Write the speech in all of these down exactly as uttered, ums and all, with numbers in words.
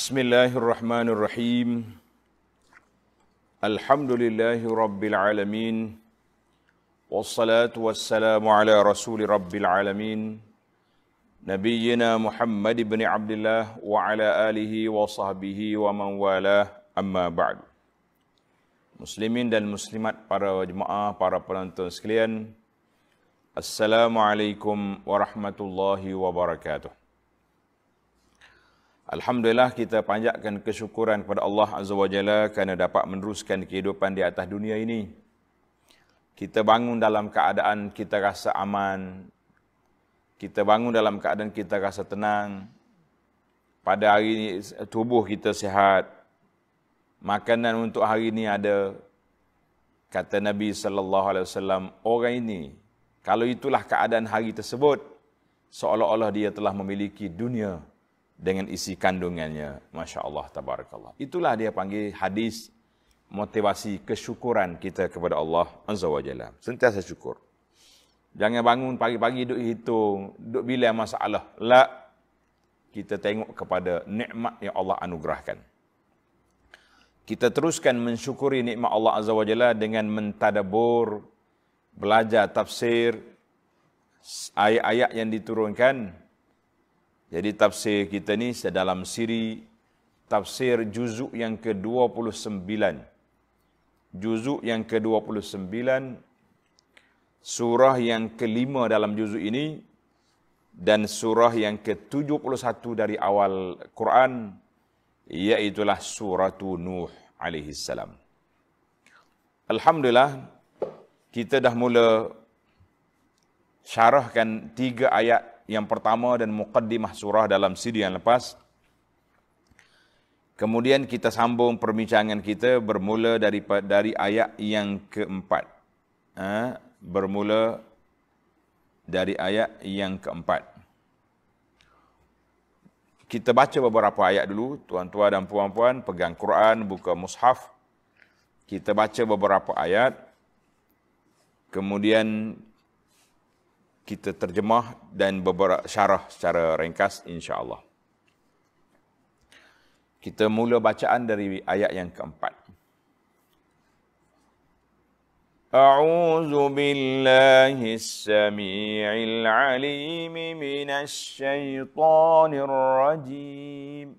Bismillahirrahmanirrahim. Alhamdulillahi Rabbil Alamin. Wassalatu wassalamu ala Rasuli Rabbil Alamin. Nabiyyina Muhammad ibn Abdullah wa ala alihi wa sahbihi wa man walah, amma ba'du. Muslimin dan muslimat, para jemaah, para penonton sekalian, Assalamualaikum warahmatullahi wabarakatuh. Alhamdulillah, kita panjatkan kesyukuran kepada Allah Azza wa Jalla kerana dapat meneruskan kehidupan di atas dunia ini. Kita bangun dalam keadaan kita rasa aman. Kita bangun dalam keadaan kita rasa tenang. Pada hari ini tubuh kita sihat. Makanan untuk hari ini ada. Kata Nabi sallallahu alaihi wasallam, orang ini kalau itulah keadaan hari tersebut, seolah-olah dia telah memiliki dunia dengan isi kandungannya. Masya Allah, tabarakallah. Itulah dia panggil hadis motivasi kesyukuran kita kepada Allah Azza wa Jalla. Sentiasa syukur. Jangan bangun pagi-pagi duk hitung, duk bilang masalah. La, kita tengok kepada nikmat yang Allah anugerahkan. Kita teruskan mensyukuri nikmat Allah Azza wa Jalla dengan mentadabur, belajar tafsir ayat-ayat yang diturunkan. Jadi tafsir kita ni dalam siri tafsir juzuk yang ke dua puluh sembilan. Juzuk yang ke dua puluh sembilan, surah yang kelima dalam juzuk ini dan surah yang ke tujuh puluh satu dari awal Quran, iaitulah surah Nuh alaihi salam. Alhamdulillah, kita dah mula syarahkan tiga ayat yang pertama dan muqaddimah surah dalam siri yang lepas. Kemudian kita sambung perbincangan kita bermula dari, dari ayat yang keempat. Ha? Bermula dari ayat yang keempat. Kita baca beberapa ayat dulu. Tuan-tuan dan puan-puan, pegang Quran, buka mushaf. Kita baca beberapa ayat. Kemudian kita terjemah dan beberapa syarah secara ringkas, insya-Allah. Kita mula bacaan dari ayat yang keempat. A'udzu billahi as-sami'il 'alim minasy syaithanir rajim.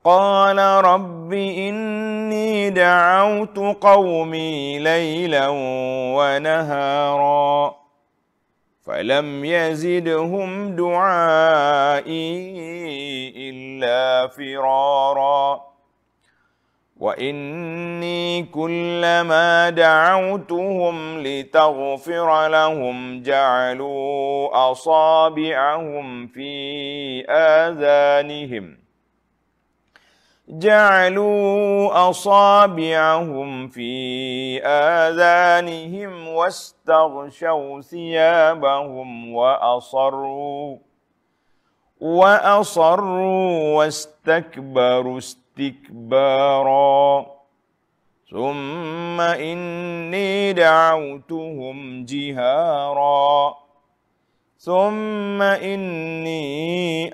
قال رب إني دعوت قومي ليلا ونهارا فلم يزدهم دعائي إلا فرارا وإني كلما دعوتهم لتغفر لهم جعلوا أصابعهم في آذانهم جعلوا أصابعهم في آذانهم واستغشوا ثيابهم وأصروا وأصروا واستكبروا استكبارا ثم إني دعوتهم جهارا ثم إني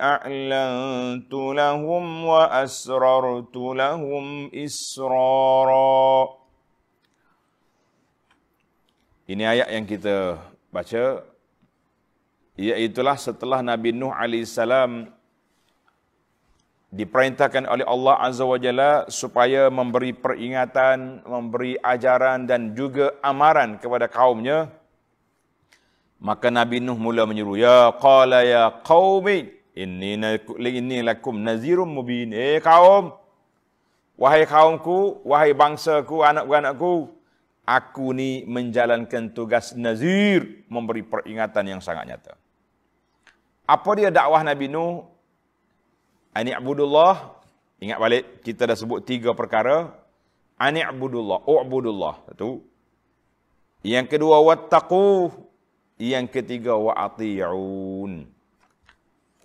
أعلنت لهم وأسررت لهم إسرارا. Ini ayat yang kita baca, iaitulah setelah Nabi Nuh alaihissalam diperintahkan oleh Allah Azza wa Jalla supaya memberi peringatan, memberi ajaran dan juga amaran kepada kaumnya. Maka Nabi Nuh mula menyeru, ya qala ya qaumi inni inni lakum nazirum mubin. Eh kaum, wahai kaumku, wahai bangsaku, anak-anakku, aku ni menjalankan tugas nazir, memberi peringatan yang sangat nyata. Apa dia dakwah Nabi Nuh? Ani abudullah Ingat balik, kita dah sebut tiga perkara. Ani'budullah, u'budullah. Satu. Yang kedua, wattaqu. Yang ketiga, wa'ati'un.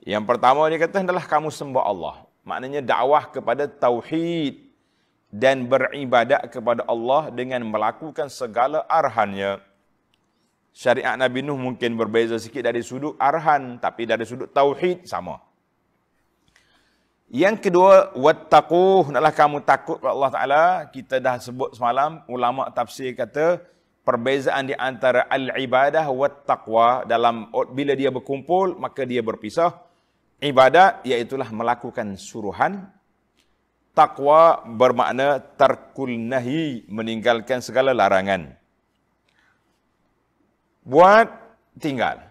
Yang pertama dia kata adalah kamu sembah Allah. Maknanya dakwah kepada tauhid dan beribadat kepada Allah dengan melakukan segala arahannya. Syariat Nabi Nuh mungkin berbeza sikit dari sudut arhan, tapi dari sudut tauhid sama. Yang kedua, wattaquh, hendaklah kamu takut kepada Allah Ta'ala. Kita dah sebut semalam, ulama' tafsir kata, perbezaan di antara al-ibadah wattaqwa, dalam bila dia berkumpul, maka dia berpisah. Ibadat, iaitulah melakukan suruhan. Taqwa bermakna tarkul nahi, meninggalkan segala larangan. Buat, tinggal.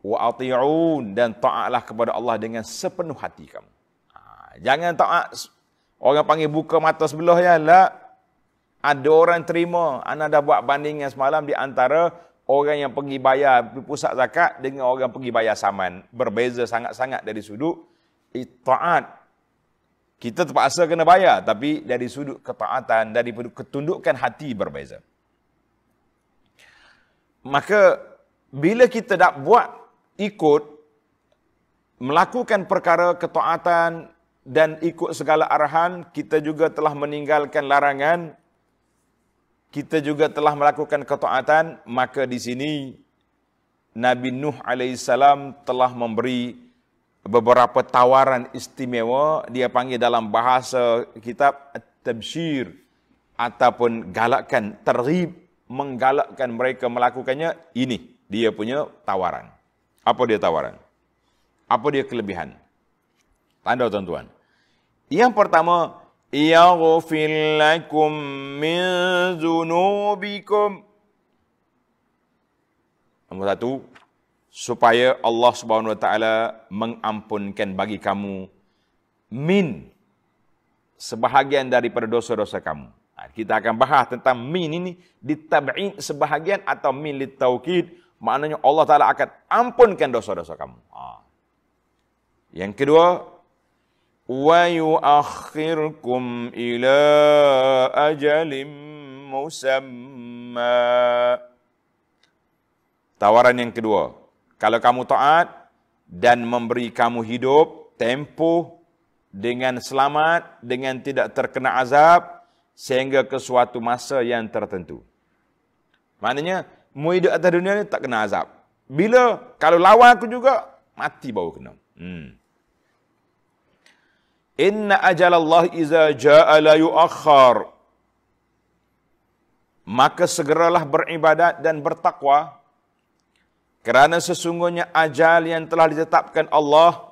Wa'ati'un, dan ta'atlah kepada Allah dengan sepenuh hati kamu. Ha, jangan ta'at, orang panggil buka mata sebelah ya, lah. Ada orang terima, ana dah buat bandingan semalam di antara orang yang pergi bayar pusat zakat dengan orang pergi bayar saman. Berbeza sangat-sangat dari sudut ta'at. Kita terpaksa kena bayar, tapi dari sudut ketaatan, dari ketundukan hati berbeza. Maka, bila kita dah buat ikut, melakukan perkara ketaatan dan ikut segala arahan, kita juga telah meninggalkan larangan, kita juga telah melakukan ketaatan, maka di sini Nabi Nuh alaihissalam telah memberi beberapa tawaran istimewa, dia panggil dalam bahasa kitab at-tabsyir ataupun galakkan, terghib, menggalakkan mereka melakukannya. Ini dia punya tawaran. Apa dia tawaran? Apa dia kelebihan? Tanda tuan-tuan. Yang pertama, yaghfir lakum min dzunubikum. Nombor satu, supaya Allah Subhanahu Wa Taala mengampunkan bagi kamu min, sebahagian daripada dosa-dosa kamu. Kita akan bahas tentang min ini ditab'id sebahagian atau min litaukid. Maknanya Allah Ta'ala akan ampunkan dosa-dosa kamu. Ha. Yang kedua, وَيُؤَخِّرْكُمْ إِلَىٰ أَجَلٍ مُسَمَّى. Tawaran yang kedua, kalau kamu taat dan memberi kamu hidup, tempoh dengan selamat, dengan tidak terkena azab, sehingga ke suatu masa yang tertentu. Maknanya, mu hidup atas dunia ni tak kena azab. Bila, kalau lawan aku juga, mati baru kena. Hmm. Inna ajalallahi iza ja'a la yu'akhkhar. Maka segeralah beribadat dan bertakwa. Kerana sesungguhnya ajal yang telah ditetapkan Allah,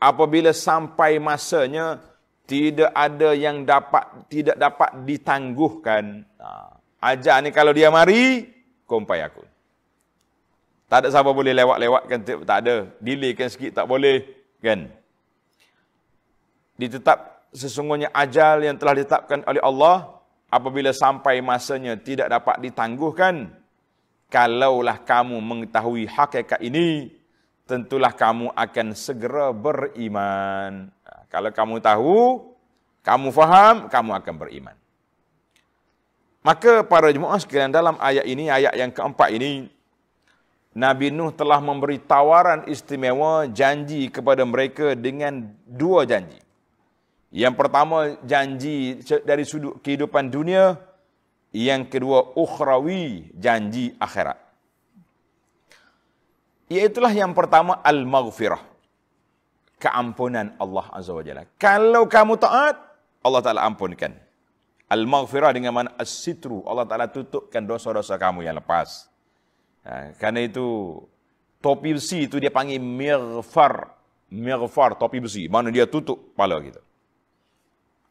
apabila sampai masanya, tidak ada yang dapat, tidak dapat ditangguhkan. Ajal ni kalau dia mari, kumpai aku. Tak ada siapa boleh lewat-lewatkan, tak ada. Delaykan sikit tak boleh, kan? Ditetap sesungguhnya ajal yang telah ditetapkan oleh Allah, apabila sampai masanya tidak dapat ditangguhkan. Kalaulah kamu mengetahui hakikat ini, tentulah kamu akan segera beriman. Kalau kamu tahu, kamu faham, kamu akan beriman. Maka para jemaah sekalian, dalam ayat ini, ayat yang keempat ini, Nabi Nuh telah memberi tawaran istimewa, janji kepada mereka dengan dua janji. Yang pertama, janji dari sudut kehidupan dunia. Yang kedua, ukhrawi, janji akhirat. Iaitulah yang pertama, al-maghfirah, keampunan Allah Azza wa Jalla. Kalau kamu taat, Allah Ta'ala ampunkan. Al-maghfirah dengan mana as-sitru, Allah Ta'ala tutupkan dosa-dosa kamu yang lepas. Ha, kerana itu, topi besi itu dia panggil mighfar. Mighfar, topi besi. Mana dia tutup kepala kita.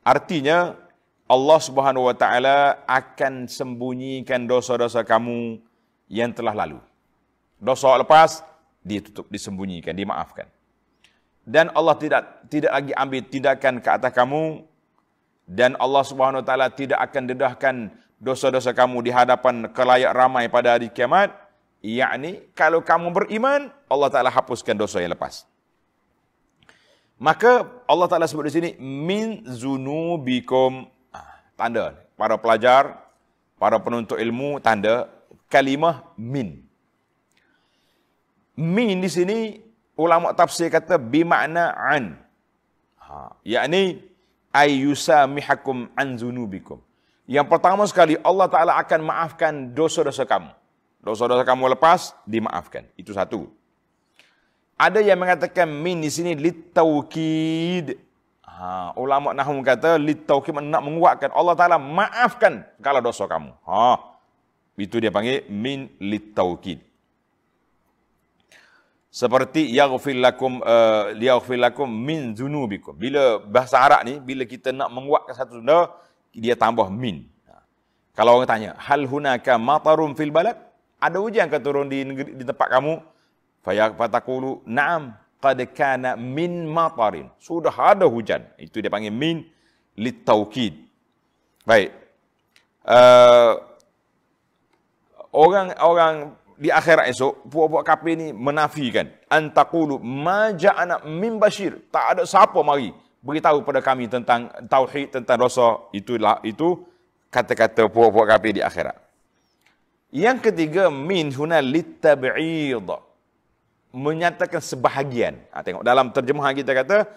Artinya, Allah Subhanahu Wa Ta'ala akan sembunyikan dosa-dosa kamu yang telah lalu. Dosa lepas, dia tutup, disembunyikan, dimaafkan. Dan Allah tidak tidak lagi ambil tindakan ke atas kamu. Dan Allah Subhanahu Wa Taala tidak akan dedahkan dosa-dosa kamu di hadapan kalayak ramai pada hari kiamat. Yakni, kalau kamu beriman, Allah Taala hapuskan dosa yang lepas. Maka Allah Ta'ala sebut di sini, min zunubikum. Tanda. Para pelajar, para penuntut ilmu, tanda. Kalimah min. Min di sini, ulama tafsir kata, bimakna an. Ha. Yakni, ayyusamihakum an zunubikum. Yang pertama sekali, Allah Ta'ala akan maafkan dosa-dosa kamu. Dosa-dosa kamu lepas, dimaafkan. Itu satu. Ada yang mengatakan min di sini litawqid. Ha, ulama nahwu kata litawqid nak menguatkan Allah Taala maafkan kalau dosa kamu. Ha. Itu dia panggil min litawqid. Seperti yaghfir lakum uh, liyaghfir lakum min dzunubikum. Bila bahasa Arab ni bila kita nak menguatkan satu benda dia tambah min. Ha. Kalau orang tanya hal hunaka matarum fil balad? Ada hujan ke turun di negeri, di tempat kamu? Fataqulu na'am qad kana min matarin. Sudah ada hujan. Itu dia panggil min litawqid. Baik. Uh, Orang-orang di akhirat esok, puak-puak kafir ni menafikan. Antaqulu ma ja'ana min bashir. Tak ada siapa mari beritahu pada kami tentang tauhid, tentang dosa. Itulah itu kata-kata puak-puak kafir di akhirat. Yang ketiga, min huna litab'id. Menyatakan sebahagian. Ha, tengok dalam terjemahan kita kata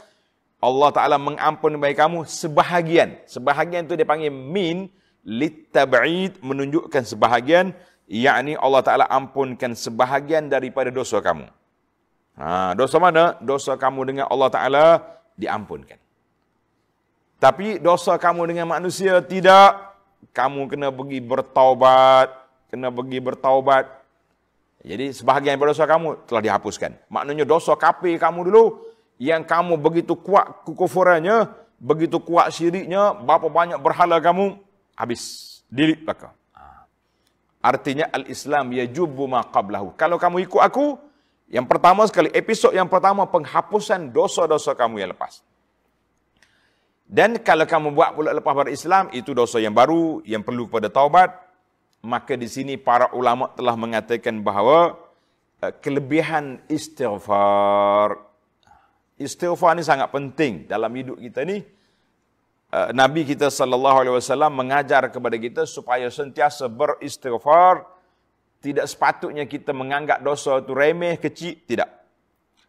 Allah Ta'ala mengampuni bagi kamu sebahagian. Sebahagian itu dia panggil min litab'id, menunjukkan sebahagian, yakni Allah Ta'ala ampunkan sebahagian daripada dosa kamu. Ha, dosa mana? Dosa kamu dengan Allah Ta'ala diampunkan. Tapi dosa kamu dengan manusia tidak. Kamu kena pergi bertaubat, kena pergi bertaubat. Jadi sebahagian daripada dosa kamu telah dihapuskan. Maknanya dosa kafir kamu dulu yang kamu begitu kuat kekufurannya, begitu kuat syiriknya, berapa banyak berhala kamu habis, delete belaka. Artinya al-Islam yajubbu ma qablahu. Kalau kamu ikut aku, yang pertama sekali episod yang pertama penghapusan dosa-dosa kamu yang lepas. Dan kalau kamu buat pula lepas pada Islam, itu dosa yang baru yang perlu kepada taubat. Maka di sini para ulama telah mengatakan bahawa kelebihan istighfar. Istighfar ni sangat penting dalam hidup kita ni. Nabi kita sallallahu alaihi wasallam mengajar kepada kita supaya sentiasa beristighfar. Tidak sepatutnya kita menganggap dosa itu remeh, kecil, tidak.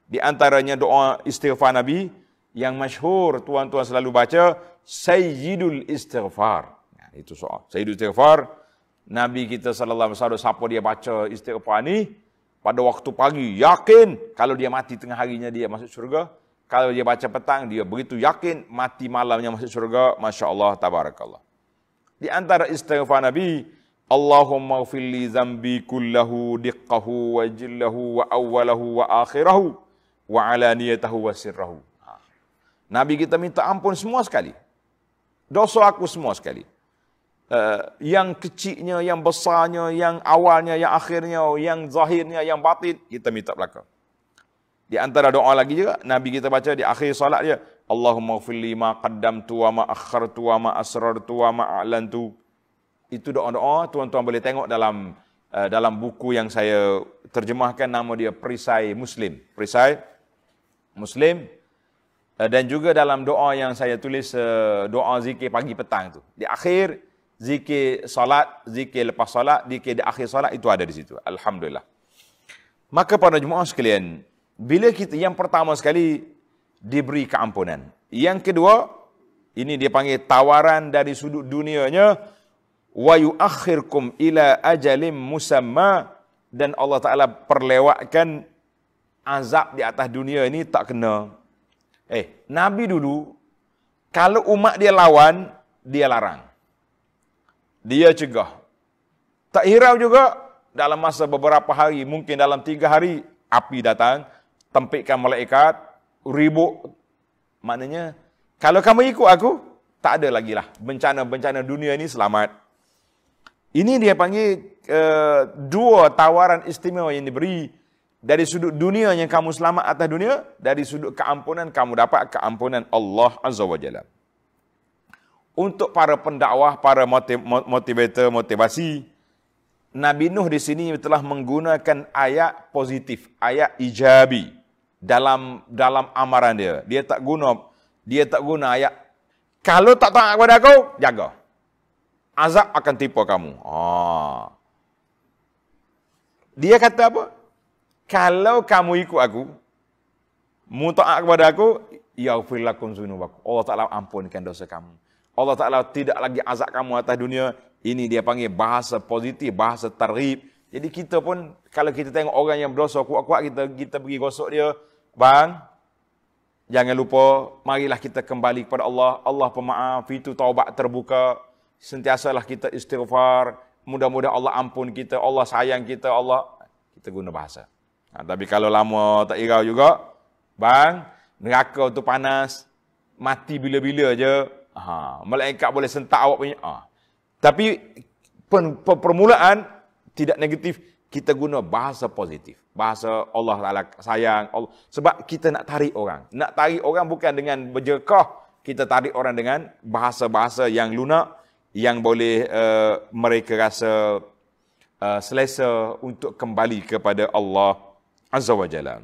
Di antaranya doa istighfar Nabi yang masyhur tuan-tuan selalu baca, Sayyidul Istighfar. Nah, itu soal. Sayyidul Istighfar. Nabi kita sallallahu alaihi wasallam siapa dia baca istighfar ni pada waktu pagi, yakin kalau dia mati tengah harinya dia masuk syurga. Kalau dia baca petang dia begitu yakin mati malamnya masuk syurga. Masya-Allah, tabarakallah. Di antara istighfar Nabi, Allahumma ghfirli zambi kullahu diqqahu wa jillahu wa awwalahu wa akhirahu wa alaniyatahu wa sirrahu. Ha. Nabi kita minta ampun semua sekali. Dosa aku semua sekali. Uh, yang kecilnya, yang besarnya, yang awalnya, yang akhirnya, yang zahirnya, yang batin, kita minta belaka. Di antara doa lagi juga, Nabi kita baca di akhir solat dia, Allahumma ghfirli ma qaddamtu wa ma akhartu wa ma asrartu wa ma a'lantu. Itu doa-doa, tuan-tuan boleh tengok dalam uh, dalam buku yang saya terjemahkan, nama dia Perisai Muslim. Perisai Muslim. Uh, dan juga dalam doa yang saya tulis, uh, doa zikir pagi petang tu. Di akhir, zikir salat, zikir lepas salat, zikir di akhir salat, itu ada di situ. Alhamdulillah. Maka para jemaah sekalian, bila kita yang pertama sekali diberi keampunan. Yang kedua, ini dia panggil tawaran dari sudut dunianya, wa yuakhirkum ila ajalim musamma, dan Allah Taala perlewatkan azab di atas dunia ini tak kena. Eh, Nabi dulu kalau umat dia lawan, dia larang. Dia cegah. Tak hirau juga, dalam masa beberapa hari, mungkin dalam tiga hari, api datang, tempikkan malaikat, ribut. Maknanya, kalau kamu ikut aku, tak ada lagi lah. Bencana-bencana dunia ini selamat. Ini dia panggil uh, dua tawaran istimewa yang diberi. Dari sudut dunia yang kamu selamat atas dunia, dari sudut keampunan, kamu dapat keampunan Allah Azza wa Jalla. Untuk para pendakwah, para motivator, motivasi, Nabi Nuh di sini telah menggunakan ayat positif, ayat ijabi. dalam dalam amaran dia. Dia tak guna dia tak guna ayat kalau tak taat kepada aku, jaga. Azab akan tipu kamu. Ah. Dia kata apa? Kalau kamu ikut aku, mu taat kepada aku, yaghfir lakum dzunubakum. Allah Taala ampunkan dosa kamu. Allah Taala tidak lagi azab kamu atas dunia. Ini dia panggil bahasa positif, bahasa targhib. Jadi kita pun, kalau kita tengok orang yang berdosa kuat-kuat, kita kita pergi gosok dia. Bang, jangan lupa, marilah kita kembali kepada Allah. Allah pemaaf, itu taubat terbuka. Sentiasalah kita istighfar. Mudah-mudahan Allah ampun kita, Allah sayang kita, Allah. Kita guna bahasa. Ha, tapi kalau lama tak irau juga, bang, neraka tu panas, mati bila-bila je. Ha, malaikat boleh sentak awak punya. Ha. Tapi pen, pen, permulaan, tidak negatif, kita guna bahasa positif. Bahasa Allah Ta'ala sayang. Allah. Sebab kita nak tarik orang. Nak tarik orang bukan dengan berjerkah. Kita tarik orang dengan bahasa-bahasa yang lunak, yang boleh uh, mereka rasa uh, selesa untuk kembali kepada Allah Azza wa Jalla.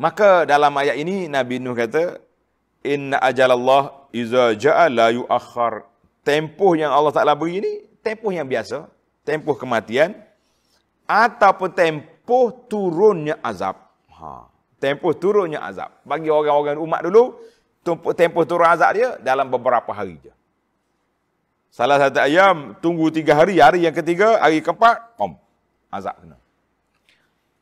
Maka dalam ayat ini, Nabi Nuh kata, Inna ajalallah iza ja'ala yu'akhar. Tempoh yang Allah Ta'ala beri ni, tempoh yang biasa. Tempoh kematian ataupun tempoh turunnya azab. Ha. Tempoh turunnya azab. Bagi orang-orang umat dulu, tempoh turun azab dia dalam beberapa hari je. Salah satu ayam, tunggu tiga hari, hari yang ketiga, hari keempat, pom, azab kena.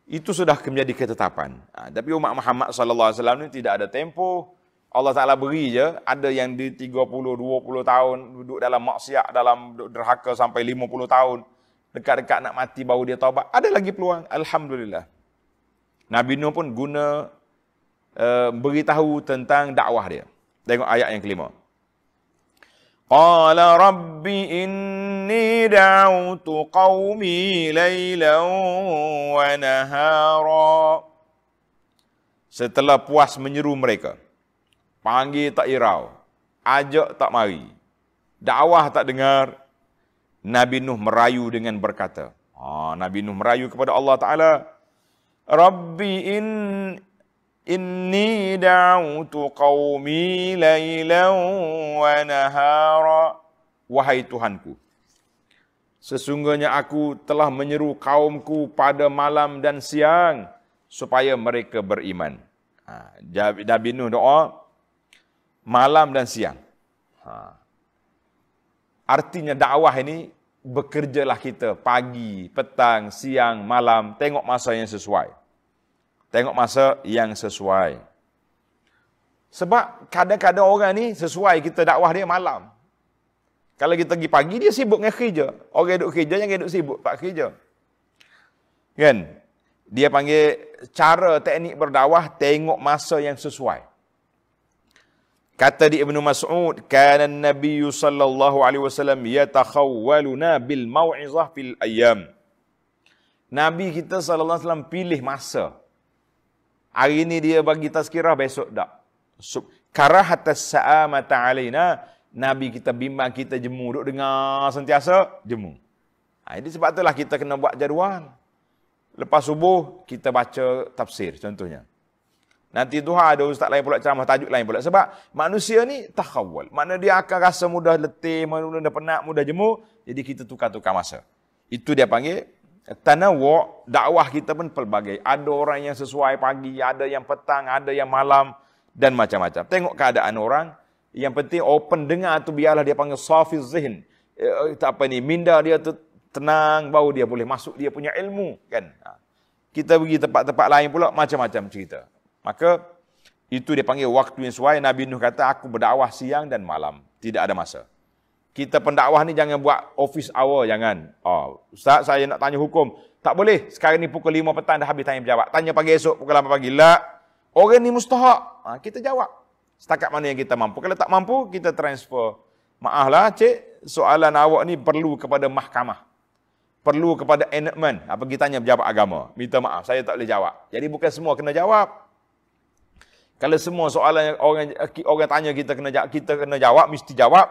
Itu sudah menjadi ketetapan. Ha. Tapi umat Muhammad sallallahu alaihi wasallam ni tidak ada tempoh. Allah Ta'ala beri je, ada yang di tiga puluh, dua puluh tahun, duduk dalam maksiat, dalam derhaka sampai lima puluh tahun. Dekat-dekat nak mati baru dia taubat. Ada lagi peluang. Alhamdulillah. Nabi Nuh pun guna uh, beritahu tentang dakwah dia. Tengok ayat yang kelima. Qala rabbi inni da'utu qawmi laylan wa nahara. Setelah puas menyeru mereka, panggil tak irau, ajak tak mari, dakwah tak dengar, Nabi Nuh merayu dengan berkata, ah, Nabi Nuh merayu kepada Allah Ta'ala, Rabbi in, inni da'utu qawmi laylan wa nahara. Wahai Tuhanku, sesungguhnya aku telah menyeru kaumku pada malam dan siang, supaya mereka beriman. Ha, Nabi Nuh doa, malam dan siang. Ha. Artinya dakwah ini, bekerjalah kita pagi, petang, siang, malam. Tengok masa yang sesuai. Tengok masa yang sesuai. Sebab kadang-kadang orang ni sesuai kita dakwah dia malam. Kalau kita pergi pagi, dia sibuk dengan kerja. Orang duduk kerja, jangan duduk sibuk tak kerja. Kan? Dia panggil cara teknik berdakwah, tengok masa yang sesuai. Kata di Ibnu Mas'ud, kana Nabi sallallahu alaihi wasallam yatakhawwaluna bil mau'izah fil ayyam. Nabi kita sallallahu alaihi wasallam pilih masa. Hari ini dia bagi tazkirah, besok tak. Karahatas sa'amata alaina. Nabi kita bimbang kita jemu, duk dengar sentiasa jemu. Ha, jadi sebab itulah kita kena buat jadual. Lepas subuh kita baca tafsir contohnya. Nanti Tuhan ada ustaz lain pula ceramah, tajuk lain pula. Sebab manusia ni takhawal. Maknanya dia akan rasa mudah letih, mudah penat, mudah jemu. Jadi kita tukar-tukar masa. Itu dia panggil tanawwu'. Dakwah kita pun pelbagai. Ada orang yang sesuai pagi, ada yang petang, ada yang malam dan macam-macam. Tengok keadaan orang. Yang penting open dengar tu, biarlah dia panggil safiz zihn. Eh, tak apa ni, minda dia tu tenang, baru dia boleh masuk dia punya ilmu, kan. Kita pergi tempat-tempat lain pula macam-macam cerita. Maka, itu dia panggil waktu yang sesuai. Nabi Nuh kata, aku berdakwah siang dan malam. Tidak ada masa. Kita pendakwah ni jangan buat office hour, jangan. Oh, Ustaz, saya nak tanya hukum. Tak boleh. Sekarang ni pukul lima petang dah habis tanya penjawab. Tanya pagi esok, pukul lapan pagi. Lah, orang ni mustahak. Ha, kita jawab. Setakat mana yang kita mampu. Kalau tak mampu, kita transfer. Maaflah, cik. Soalan awak ni perlu kepada mahkamah. Perlu kepada enakmen. Ha, pergi tanya penjabat agama. Minta maaf, saya tak boleh jawab. Jadi, bukan semua kena jawab. Kalau semua soalan yang orang orang tanya kita kena kita kena jawab, mesti jawab,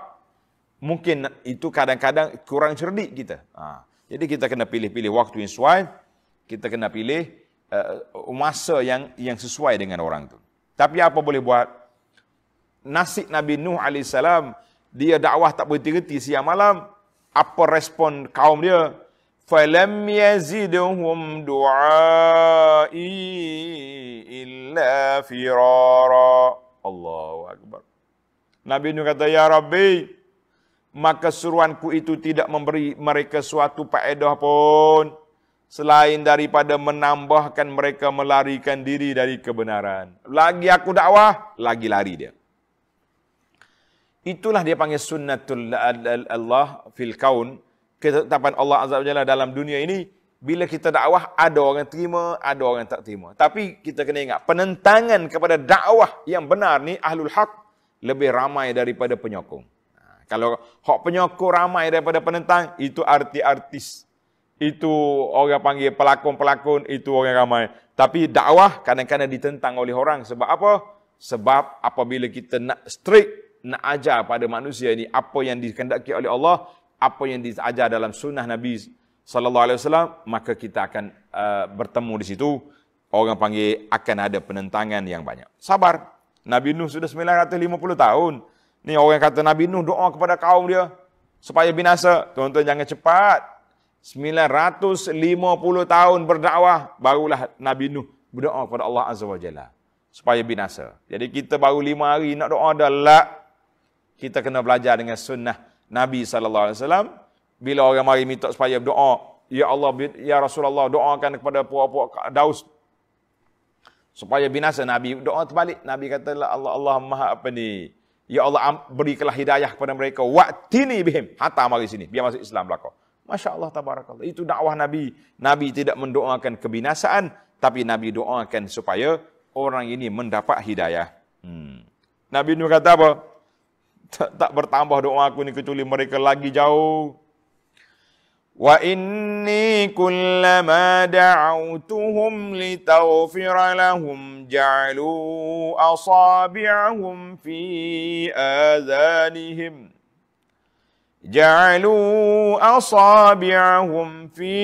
mungkin itu kadang-kadang kurang cerdik kita. Ha. Jadi kita kena pilih-pilih waktu yang sesuai, kita kena pilih uh, masa yang yang sesuai dengan orang tu. Tapi apa boleh buat? Nasib Nabi Nuh alaihissalam, dia dakwah tak berhenti-henti siang malam. Apa respon kaum dia? فَلَمْ يَزِدْهُمْ دُعَائِي إِلَّا فِرَارًا. Allahu Akbar. Nabi Nuh kata, ya Rabbi, maka seruanku itu tidak memberi mereka suatu faedah pun, selain daripada menambahkan mereka melarikan diri dari kebenaran. Lagi aku dakwah, lagi lari dia. Itulah dia panggil sunnatul Allah fil kaun, ketetapan Allah Azza wa Jalla dalam dunia ini. Bila kita dakwah, ada orang terima, ada orang tak terima. Tapi kita kena ingat, penentangan kepada dakwah yang benar ni, ahlul haq, lebih ramai daripada penyokong. Kalau hak penyokong ramai daripada penentang, itu artis-artis, itu orang panggil pelakon-pelakon, itu orang ramai. Tapi dakwah kadang-kadang ditentang oleh orang. Sebab apa? Sebab apabila kita nak strict, nak ajar pada manusia ini apa yang dikehendaki oleh Allah, apa yang diajar dalam sunnah Nabi sallallahu alaihi wasallam, maka kita akan uh, bertemu di situ orang panggil akan ada penentangan yang banyak. Sabar. Nabi Nuh sudah sembilan ratus lima puluh tahun. Ni orang kata Nabi Nuh doa kepada kaum dia supaya binasa. Tuan-tuan jangan cepat. sembilan ratus lima puluh tahun berdakwah barulah Nabi Nuh berdoa kepada Allah Azza wa Jalla supaya binasa. Jadi kita baru lima hari nak doa dah lak. Kita kena belajar dengan sunnah Nabi sallallahu alaihi wasallam. Bila orang mari minta supaya berdoa, ya Allah, ya Rasulullah, doakan kepada puak-puak Daus supaya binasa, Nabi doa terbalik. Nabi kata, Allah Allah Maha apa ni? Ya Allah, berikanlah hidayah kepada mereka. Waqtini bihim. Hatta mari sini, biar masuk Islam belaka. Masya-Allah tabarakallah. Itu dakwah Nabi. Nabi tidak mendoakan kebinasaan, tapi Nabi doakan supaya orang ini mendapat hidayah. Hmm. Nabi Nuh kata apa? Tak, tak bertambah doa aku ni kecuali mereka lagi jauh. Wa inni kullama da'autuhum litaghfira lahum ja'alu asabi'ahum fi adhanihim ja'alu asabi'ahum fi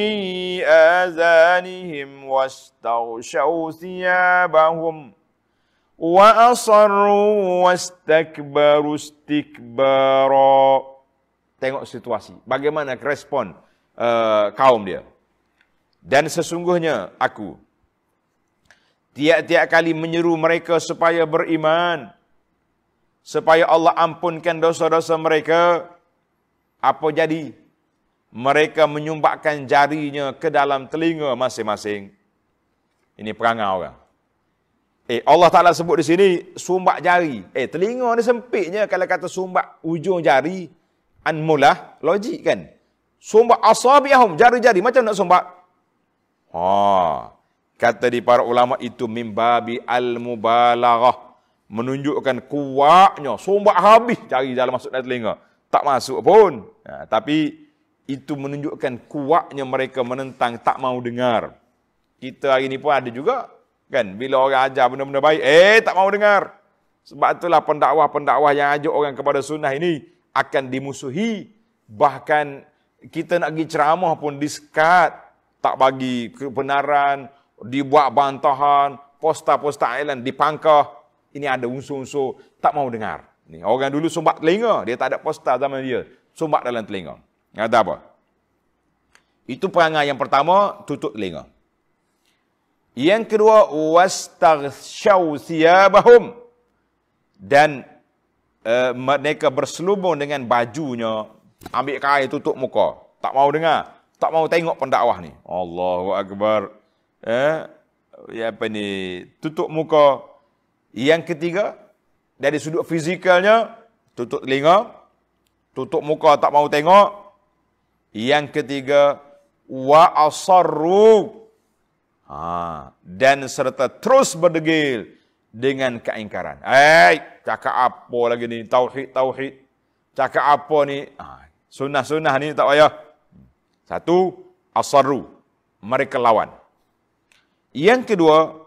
adhanihim wastaghshaw thiyabahum wa asarru wastakbaru istikbara. Tengok situasi, bagaimana respon uh, kaum dia. Dan sesungguhnya aku tiap-tiap kali menyeru mereka supaya beriman, supaya Allah ampunkan dosa-dosa mereka. Apa jadi? Mereka menyumbakkan jarinya ke dalam telinga masing-masing. Ini perangai orang. Eh, Allah Ta'ala sebut di sini, sumbak jari. Eh, telinga ni sempitnya kalau kata sumbak ujung jari, anmulah, logik kan? Sumbak asabi'ahum, jari-jari, macam nak sumbak? Ha, kata di para ulama itu, mimbabi al-mubalaghah, menunjukkan kuatnya, sumbak habis jari dalam masuk dalam telinga. Tak masuk pun. Ha, tapi, itu menunjukkan kuatnya mereka menentang, tak mau dengar. Kita hari ni pun ada juga. Kan, bila orang ajar benda-benda baik, eh tak mau dengar. Sebab itulah pendakwah-pendakwah yang ajak orang kepada sunnah ini akan dimusuhi. Bahkan kita nak pergi ceramah pun diskat, tak bagi kebenaran, dibuat bantahan, poster-poster iklan dipangkah. Ini ada unsur-unsur tak mau dengar. Ni orang dulu sumbat telinga, dia tak ada poster zaman dia, sumbat dalam telinga. Ada apa? Itu perangai yang pertama, tutup telinga. Yang kedua, wastaghshaw thiyabahum, dan uh, mereka berselubung dengan bajunya, ambil kain tutup muka, tak mau dengar, tak mau tengok pendakwah ni. Allahu akbar. Eh, ya apa ni? Tutup muka. Yang ketiga, dari sudut fizikalnya, tutup telinga, tutup muka, tak mau tengok. Yang ketiga, wa asarru, ha, dan serta terus berdegil dengan keingkaran. Eh, cakap apa lagi ni? Tauhid, tauhid. Cakap apa ni? Ha, sunnah-sunnah ni tak payah. Satu, asarru, mereka lawan. Yang kedua,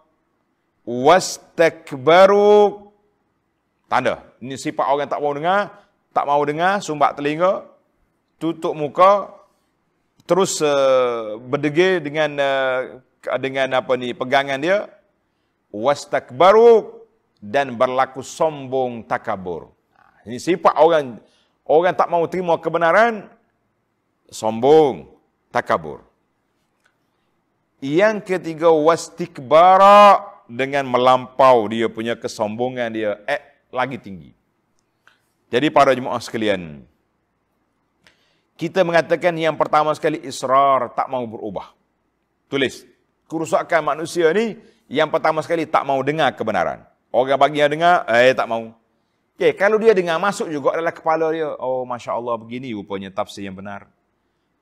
wastakbaru, tanda. Ini sifat orang tak mau dengar, tak mau dengar, sumbat telinga, tutup muka, terus uh, berdegil dengan uh, dengan apa ni pegangan dia, wastakbaru, dan berlaku sombong takabur. Ini sifat orang orang tak mau terima kebenaran, sombong, takabur. Yang ketiga, wastikbara, dengan melampau dia punya kesombongan dia, eh, lagi tinggi. Jadi para jemaah sekalian, kita mengatakan yang pertama sekali israr, tak mau berubah. Tulis, kerusakan manusia ni yang pertama sekali tak mau dengar kebenaran. Orang bagi yang dengar, eh tak mau. Okay, kalau dia dengar masuk juga adalah kepala dia, oh Masya Allah, begini rupanya tafsir yang benar.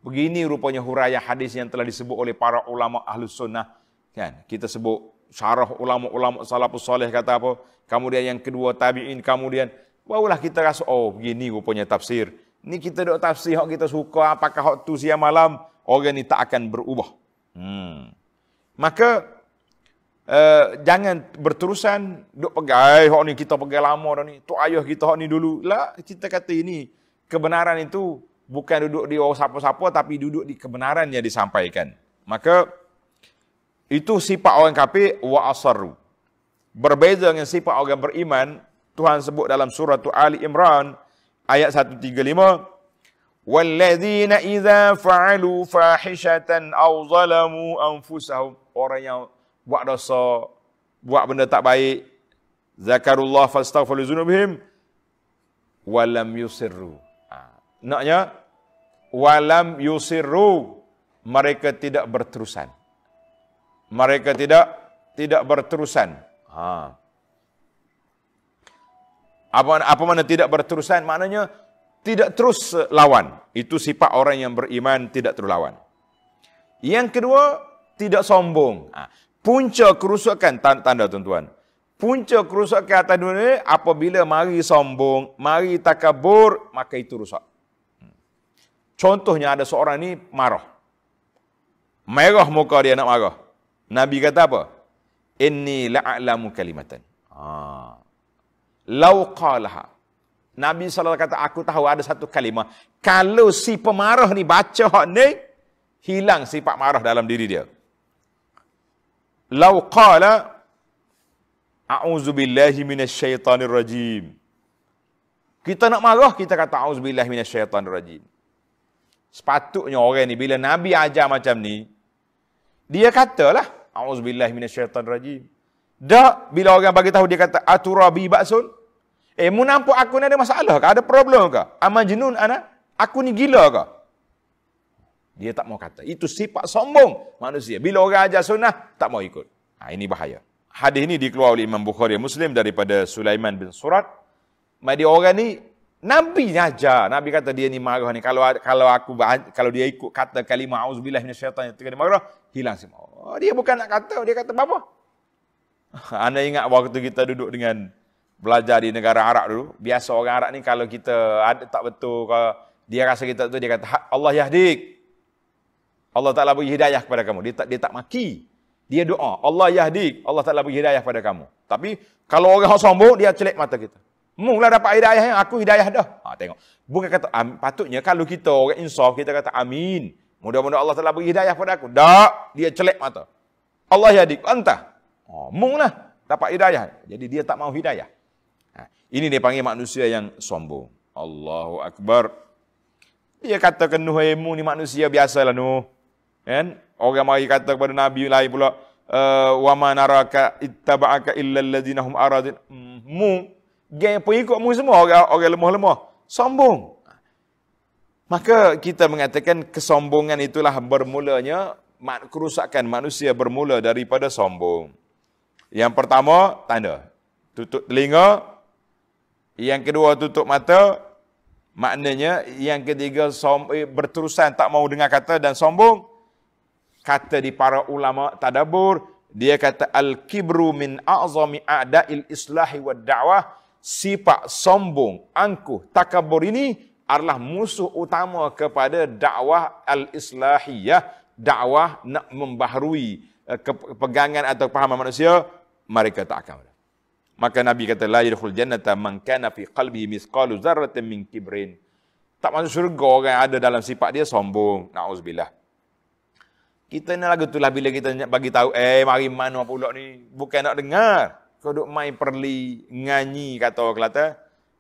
Begini rupanya huraian hadis yang telah disebut oleh para ulama ahlus sunnah. Kan? Kita sebut syarah ulama-ulama salafus soleh kata apa. Kemudian yang kedua tabi'in. Kemudian, barulah kita rasa, oh begini rupanya tafsir. Ni kita duk tafsir, hak kita suka, apakah hak tu siang malam. Orang ni tak akan berubah. Hmm. Maka, uh, jangan berterusan duk pegai. Hak ni kita pegai lama dah ni. Tok ayah kita hak ni dulu. Lah, kita kata ini, kebenaran itu bukan duduk di orang siapa-siapa, tapi duduk di kebenaran yang disampaikan. Maka, itu sifat orang kafir, wa asarru. Berbeza dengan sifat orang beriman, Tuhan sebut dalam surah Ali Imran, ayat seratus tiga puluh lima, وَالَّذِينَ إِذَا فَعَلُوا فَاحِشَةً أَوْ ظَلَمُوا أَنفُسَهُمْ. Orang yang buat dosa, buat benda tak baik, zakarullah fastaghfiru dzunubihim, walam yusirru. Naknya, walam yusirru, mereka tidak berterusan. Mereka tidak tidak berterusan. Ha. Apa, apa mana tidak berterusan? Maknanya, tidak terus lawan. Itu sifat orang yang beriman, tidak terus lawan. Yang kedua, tidak sombong. Ha. Punca kerusakan, tanda tuan-tuan. Punca kerusakan atas dunia, apabila mari sombong, mari takabur, maka itu rusak. Contohnya ada seorang ni marah. Merah muka dia nak marah. Nabi kata apa? Inni la'alamu kalimatan. Ha. Lau qalaha. Nabi sallallahu alaihi wasallam kata, aku tahu ada satu kalimah. Kalau si pemarah ni baca hak ni, hilang sifat marah dalam diri dia. Lau qala, a'udzubillahi minasyaitanirrajim. Kita nak marah, kita kata a'udzubillahi minasyaitanirrajim. Sepatutnya orang ni, bila Nabi ajar macam ni, dia katalah, a'udzubillahi minasyaitanirrajim. Dah, bila orang bagi tahu dia kata, aturabi baksun. Eh, mu nampak aku ni ada masalah ke? Ada problem ke? Amajnun ana? Aku ni gila ke? Dia tak mau kata. Itu sifat sombong manusia. Bila orang ajar sunnah, tak mau ikut. Ha, ini bahaya. Hadis ini dikeluarkan oleh Imam Bukhari Muslim daripada Sulaiman bin Surat. Maka orang ni, Nabi ajar. Nabi kata dia ni marah ni. Kalau kalau aku kalau dia ikut kata kalimah auzubillah minasyaitan yang dia marah, hilang semua. Oh, dia bukan nak kata, dia kata apa? Anda ingat waktu kita duduk dengan belajar di negara Arab dulu, biasa orang Arab ni kalau kita ada tak betul, kalau dia rasa kita tu, dia kata Allah yahdik. Allah Taala beri hidayah kepada kamu. Dia tak dia tak maki. Dia doa, Allah yahdik. Allah Taala beri hidayah kepada kamu. Tapi kalau orang sombong, dia celik mata kita. Mula dapat hidayah, aku hidayah dah. Ha, tengok. Bukan kata, am, patutnya kalau kita orang insaf, kita kata amin. Mudah-mudahan Allah Taala beri hidayah pada aku. Tak, dia celek mata. Allah yahdik, entah. Oh, munglah dapat hidayah. Jadi dia tak mau hidayah. Ha, ini dia panggil manusia yang sombong. Allahu Akbar. Dia kata ke Nuh, emu ni manusia biasalah Nuh. Kan? Orang mari kata kepada Nabi lain pula, wa manaraka ittaba'aka illa alladzina hum aradin. Mu geng pengikutmu semua orang, orang lemah-lemah. Sombong. Maka kita mengatakan kesombongan itulah bermulanya, kerusakan manusia bermula daripada sombong. Yang pertama, tanda. Tutup telinga. Yang kedua, tutup mata. Maknanya, yang ketiga, som, eh, berterusan tak mau dengar kata dan sombong. Kata di para ulama tadabur, dia kata, al-kibru min a'zami a'da'il islahi wa da'wah. Sifat sombong, angkuh, takabur ini adalah musuh utama kepada dakwah al-islahiyah, dakwah nak membaharui kepegangan atau pahaman manusia, mereka tak akan. Maka Nabi kata, la yadkhul jannata man kana fi qalbihi mithqalu dzarratin min kibrin. Tak masuk syurga orang yang ada dalam sifat dia sombong, naudzubillah. Kita nak lagu itulah bila kita bagi tahu, eh mari mana pula ni, bukan nak dengar. Kau duk main perli, nyanyi kata orang Kelantan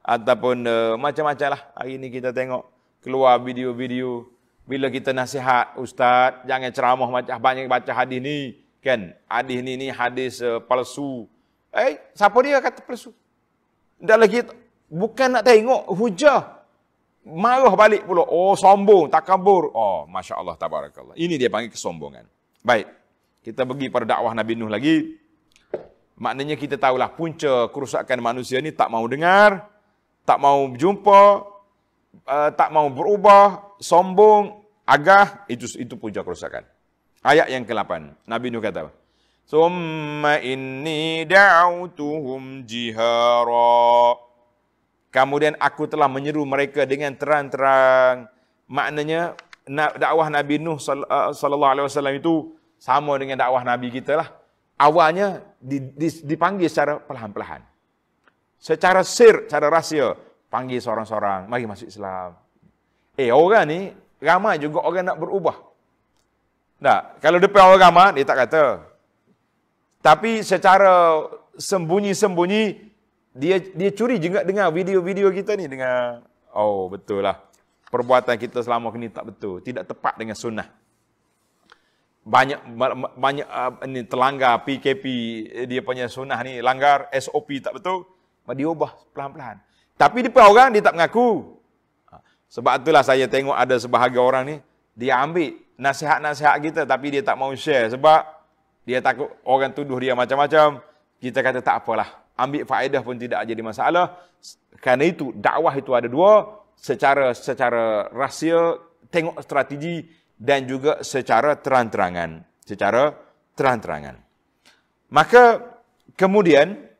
ataupun uh, macam-macam lah. Hari ni kita tengok keluar video-video bila kita nasihat, ustaz jangan ceramah macam banyak baca hadis ni, kan? Hadis ni ni hadis uh, palsu. Eh, siapa dia kata palsu? Dah lagi bukan nak tengok hujah. Marah balik pula. Oh, sombong, takabur. Oh, Masya Allah, tabarakallah. Ini dia panggil kesombongan. Baik. Kita pergi pada dakwah Nabi Nuh lagi. Maknanya kita tahulah punca kerusakan manusia ni tak mau dengar, tak mau jumpa, uh, tak mau berubah, sombong, agah. Itu itu punca kerusakan. Ayat yang ke lapan. Nabi Nuh kata, "Summa inni da'utuhum jihara." Kemudian aku telah menyeru mereka dengan terang-terang. Maknanya dakwah Nabi Nuh sallallahu alaihi wasallam itu sama dengan dakwah Nabi kita lah. Awalnya dipanggil secara perlahan-lahan. Secara sir, secara rahsia, panggil seorang-seorang, mari masuk Islam. Eh, orang ni ramai juga orang nak berubah. Tak, kalau depan orang ramai dia tak kata. Tapi secara sembunyi-sembunyi Dia dia curi juga dengar video-video kita ni, dengar, oh betul lah, perbuatan kita selama ini tak betul, tidak tepat dengan sunnah. Banyak banyak uh, ini terlanggar P K P, dia punya sunnah ni langgar, S O P tak betul, dia ubah pelan-pelan. Tapi depan orang dia tak mengaku. Sebab itulah saya tengok ada sebahagian orang ni dia ambil nasihat-nasihat kita tapi dia tak mau share sebab dia takut orang tuduh dia macam-macam. Kita kata tak apalah, ambil faedah pun tidak jadi masalah. Kerana itu dakwah itu ada dua, secara secara rahsia, tengok strategi, dan juga secara terang-terangan, secara terang-terangan. Maka kemudian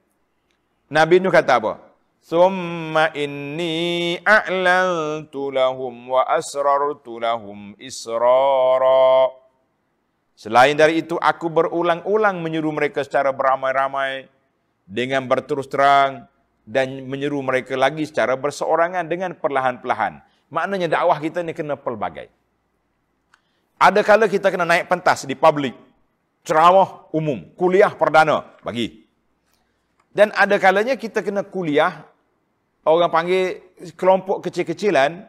Nabi Nuh kata apa? Summa inni a'lantu lahum wa asrartu lahum israra. Selain dari itu aku berulang-ulang menyuruh mereka secara beramai-ramai dengan berterus terang, dan menyeru mereka lagi secara berseorangan dengan perlahan-perlahan. Maknanya dakwah kita ni kena pelbagai. Ada kala kita kena naik pentas di publik, ceramah umum, kuliah perdana bagi. Dan ada kalanya kita kena kuliah, orang panggil kelompok kecil-kecilan,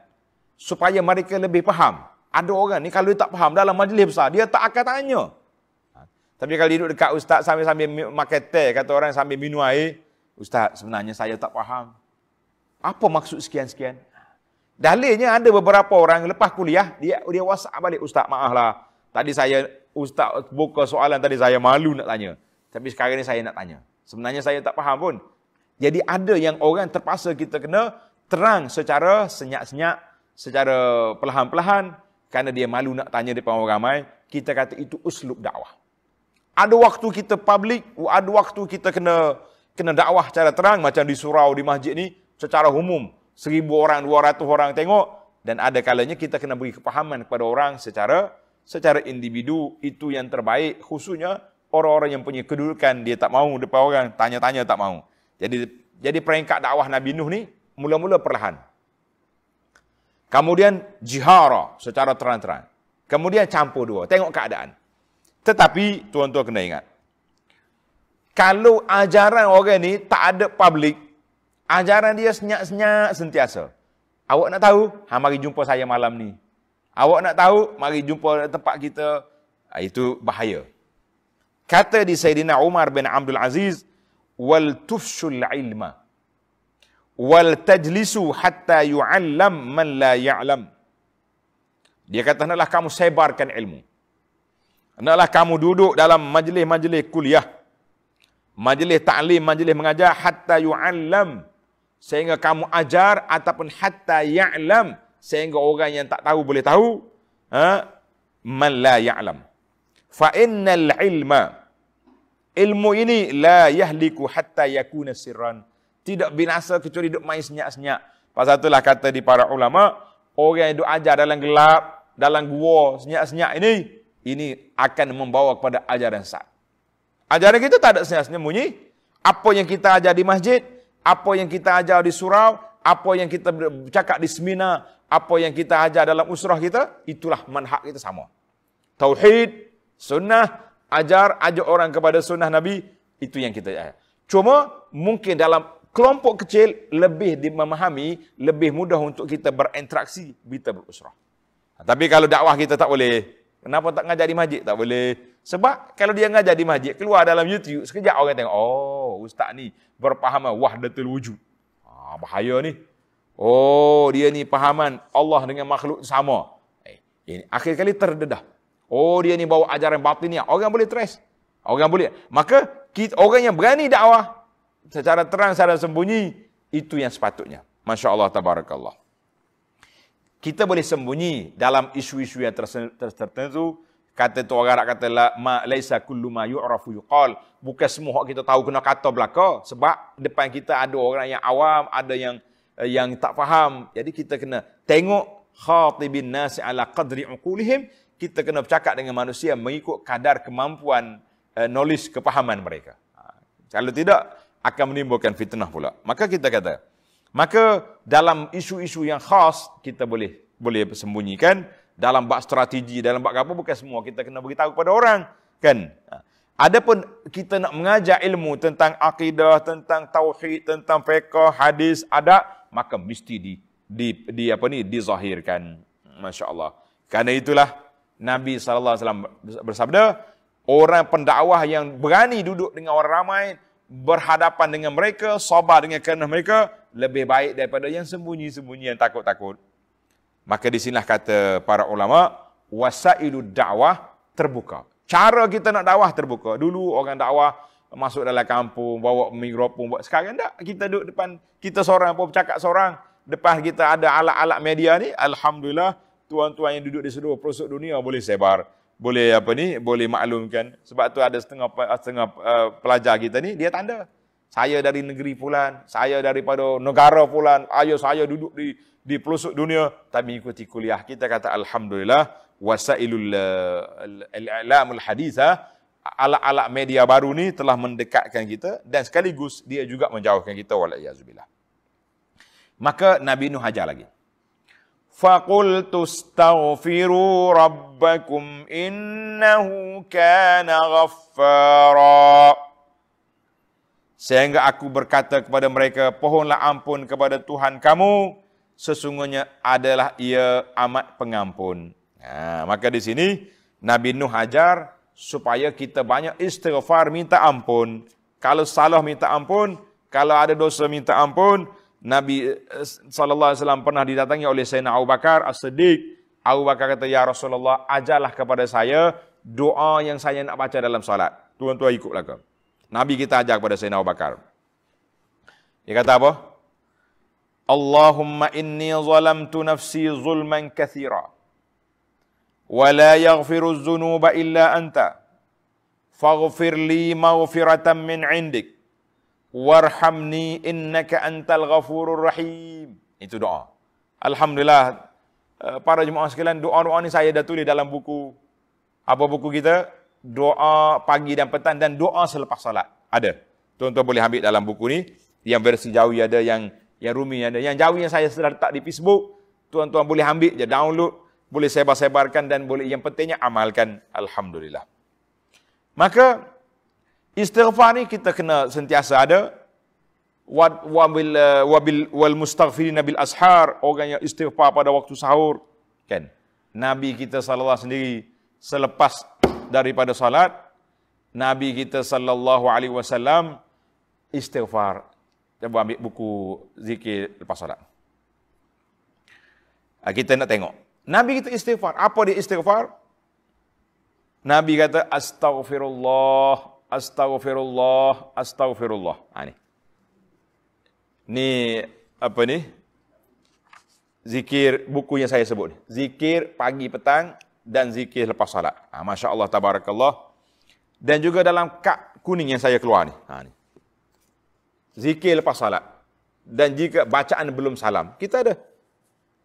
supaya mereka lebih faham. Ada orang ni kalau dia tak faham dalam majlis besar, dia tak akan tanya. Tapi kalau duduk dekat ustaz sambil-sambil makan teh, kata orang sambil minum air, ustaz sebenarnya saya tak faham. Apa maksud sekian-sekian? Dalilnya ada beberapa orang lepas kuliah, dia dia WhatsApp balik, ustaz maaflah. Tadi saya, ustaz buka soalan tadi saya malu nak tanya. Tapi sekarang ni saya nak tanya. Sebenarnya saya tak faham pun. Jadi ada yang orang terpaksa kita kena terang secara senyap-senyap, secara perlahan-perlahan, kerana dia malu nak tanya depan orang ramai. Kita kata itu uslub dakwah. Ada waktu kita publik, ada waktu kita kena kena dakwah secara terang, macam di surau, di masjid ni, secara umum. Seribu orang, dua ratus orang tengok. Dan ada kalanya kita kena beri kepahaman kepada orang secara secara individu. Itu yang terbaik, khususnya orang-orang yang punya kedudukan, dia tak mau depan orang, tanya-tanya tak mau. Jadi jadi peringkat dakwah Nabi Nuh ni, mula-mula perlahan. Kemudian jihara, secara terang-terang. Kemudian campur dua, tengok keadaan. Tetapi, tuan-tuan kena ingat, kalau ajaran orang ni tak ada publik, ajaran dia senyap-senyap sentiasa. Awak nak tahu? Ha, mari jumpa saya malam ni. Awak nak tahu? Mari jumpa tempat kita. Ha, itu bahaya. Kata di Sayyidina Umar bin Abdul Aziz, wal tufshul ilma, wal tajlisu hatta yu'allam man la ya'lam. Dia kata, hendaklah kamu sebarkan ilmu. Hendaklah kamu duduk dalam majlis-majlis kuliah, majlis ta'lim, majlis mengajar, hatta yu'allam, sehingga kamu ajar, ataupun hatta ya'lam, sehingga orang yang tak tahu boleh tahu, ha? Man la ya'lam. Fa innal ilma, ilmu ini la yahliku hatta yakuna sirran, tidak binasa kecuali duduk main senyap-senyap. Pasal itulah kata di para ulama, orang yang duduk ajar dalam gelap, dalam gua, senyap-senyap ini, ini akan membawa kepada ajaran sesat. Ajaran kita tak ada senyap-senyap bunyi. Apa yang kita ajar di masjid, apa yang kita ajar di surau, apa yang kita cakap di seminar, apa yang kita ajar dalam usrah kita, itulah manhaj kita sama. Tauhid, Sunnah, ajar, ajar orang kepada sunnah Nabi, itu yang kita ajar. Cuma mungkin dalam kelompok kecil lebih memahami, lebih mudah untuk kita berinteraksi bila berusrah. Tapi kalau dakwah kita tak boleh. Kenapa tak ngajar di masjid? Tak boleh. Sebab kalau dia ngajar di masjid, keluar dalam YouTube, sekejap orang tengok, oh, ustaz ni berpahaman wahdatul wujud. Ah, bahaya ni. Oh, dia ni pahaman Allah dengan makhluk sama. Eh, ini akhir kali terdedah. Oh, dia ni bawa ajaran batiniah. Orang boleh trace. Orang boleh. Maka kita, orang yang berani dakwah secara terang, secara sembunyi, itu yang sepatutnya. Masya Allah, tabarakallah. Kita boleh sembunyi dalam isu-isu yang tertentu. Kata tu orang Arab kata, ma laisa kullu ma yu'rafu yuqal. Bukan semua hak kita tahu kena kata belaka. Sebab depan kita ada orang yang awam, ada yang yang tak faham. Jadi kita kena tengok khatibin nasi ala qadri uqulihim. Kita kena bercakap dengan manusia mengikut kadar kemampuan uh, knowledge, kepahaman mereka. Kalau tidak, akan menimbulkan fitnah pula. Maka kita kata, maka dalam isu-isu yang khas, kita boleh boleh sembunyikan. Dalam bab strategi, dalam bab apa, bukan semua kita kena beritahu kepada orang. Kan? Adapun kita nak mengajar ilmu tentang akidah, tentang tauhid, tentang fiqh, hadis, adab, maka mesti di, di, di apa ni, dizahirkan. Masya Allah. Karena itulah Nabi sallallahu alaihi wasallam bersabda, orang pendakwah yang berani duduk dengan orang ramai, berhadapan dengan mereka, sabar dengan kerana mereka, lebih baik daripada yang sembunyi-sembunyi, yang takut-takut. Maka di sinilah kata para ulama, wasailud dakwah terbuka. Cara kita nak dakwah terbuka. Dulu orang dakwah masuk dalam kampung, bawa mikrofon, bawa. Sekarang tak. Kita duduk depan kita seorang pun bercakap seorang. Depan kita ada alat-alat media ni, alhamdulillah, tuan-tuan yang duduk di seluruh pelosok dunia boleh sebar, boleh apa ni, boleh maklumkan. Sebab tu ada setengah setengah uh, pelajar kita ni, dia tanda. Saya dari negeri fulan, saya daripada negara fulan, ayo saya duduk di di pelosok dunia, tapi mengikuti kuliah. Kita kata alhamdulillah, wasailul i'lamul haditha, alat-alat media baru ni telah mendekatkan kita dan sekaligus dia juga menjauhkan kita, wala'iyazubillah. Maka Nabi Nuh ajar lagi. Faqultu astaghfiru rabbakum innahu kana ghaffara. Sehingga aku berkata kepada mereka, pohonlah ampun kepada Tuhan kamu, sesungguhnya adalah ia amat pengampun. Nah, maka di sini Nabi Nuh ajar supaya kita banyak istighfar, minta ampun. Kalau salah minta ampun, kalau ada dosa minta ampun. Nabi sallallahu alaihi wasallam pernah didatangi oleh Sayyidina Abu Bakar, As-Siddiq. Abu Bakar kata, ya Rasulullah, ajarlah kepada saya doa yang saya nak baca dalam salat. Tuan-tuan ikutlah ke. Nabi kita ajar kepada Sayyidina Abu Bakar. Dia kata apa? Allahumma inni zalamtu nafsi zulman kathira, wa la yaghfiru az-zunuba illa anta, faghfir li maghfiratan min indik, warhamni innaka antal ghafurur rahim. Itu doa. Alhamdulillah, para jemaah sekalian, doa-doa ni saya dah tulis dalam buku. Apa buku kita? Doa pagi dan petang dan doa selepas salat. Ada. Tuan-tuan boleh ambil dalam buku ni. Yang versi jawi ada, yang yang rumi ada. Yang jawi yang saya sudah letak di Facebook, tuan-tuan boleh ambil je, download, boleh sebar-sebarkan dan boleh, yang pentingnya amalkan. Alhamdulillah. Maka istighfar ni kita kena sentiasa ada. Wabil wabil wal mustaghfirina bil ashar, orang yang istighfar pada waktu sahur. Kan? Nabi kita sallallahu alaihi wasallam sendiri selepas daripada salat, Nabi kita sallallahu alaihi wasallam istighfar. Cuba ambil buku zikir lepas salat. Kita nak tengok. Nabi kita istighfar. Apa dia istighfar? Nabi kata astaghfirullah, astaghfirullah, astaghfirullah. Ha, ni. Ni apa ni? Zikir buku yang saya sebut ni. Zikir pagi petang dan zikir lepas salat. Ha, Masya Allah, tabarakallah. Dan juga dalam kad kuning yang saya keluar ni. Ha, ni. Zikir lepas salat. Dan jika bacaan belum salam, kita ada.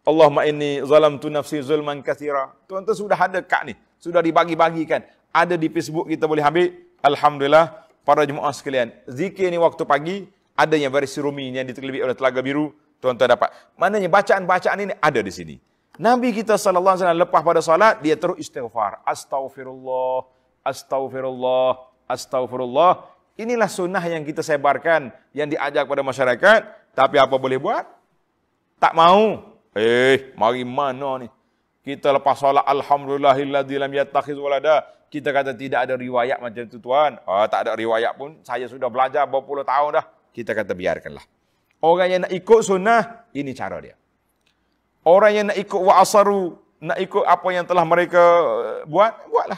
Allahumma inni zalamtu nafsi zulman kathira. Tuan-tuan sudah ada kad ni. Sudah dibagi-bagikan. Ada di Facebook, kita boleh ambil. Alhamdulillah, para jemaah sekalian. Zikir ni waktu pagi, ada yang versi rumi yang diteliti oleh Telaga Biru. Tuan-tuan dapat. Maknanya bacaan-bacaan ini ada di sini. Nabi kita sallallahu alaihi wasallam lepas pada salat, dia terus istighfar. Astaghfirullah, astaghfirullah, astaghfirullah. Inilah sunnah yang kita sebarkan, yang diajak kepada masyarakat. Tapi apa boleh buat? Tak mau. Eh, mari mana nih? Kita lepas solat, alhamdulillahilladzi lam yattakhiz walada. Kita kata tidak ada riwayat macam itu, tuan. Ah, tak ada riwayat pun. Saya sudah belajar berpuluh tahun dah. Kita kata biarkanlah. Orang yang nak ikut sunnah, ini cara dia. Orang yang nak ikut wa'asaru, nak ikut apa yang telah mereka buat, buatlah.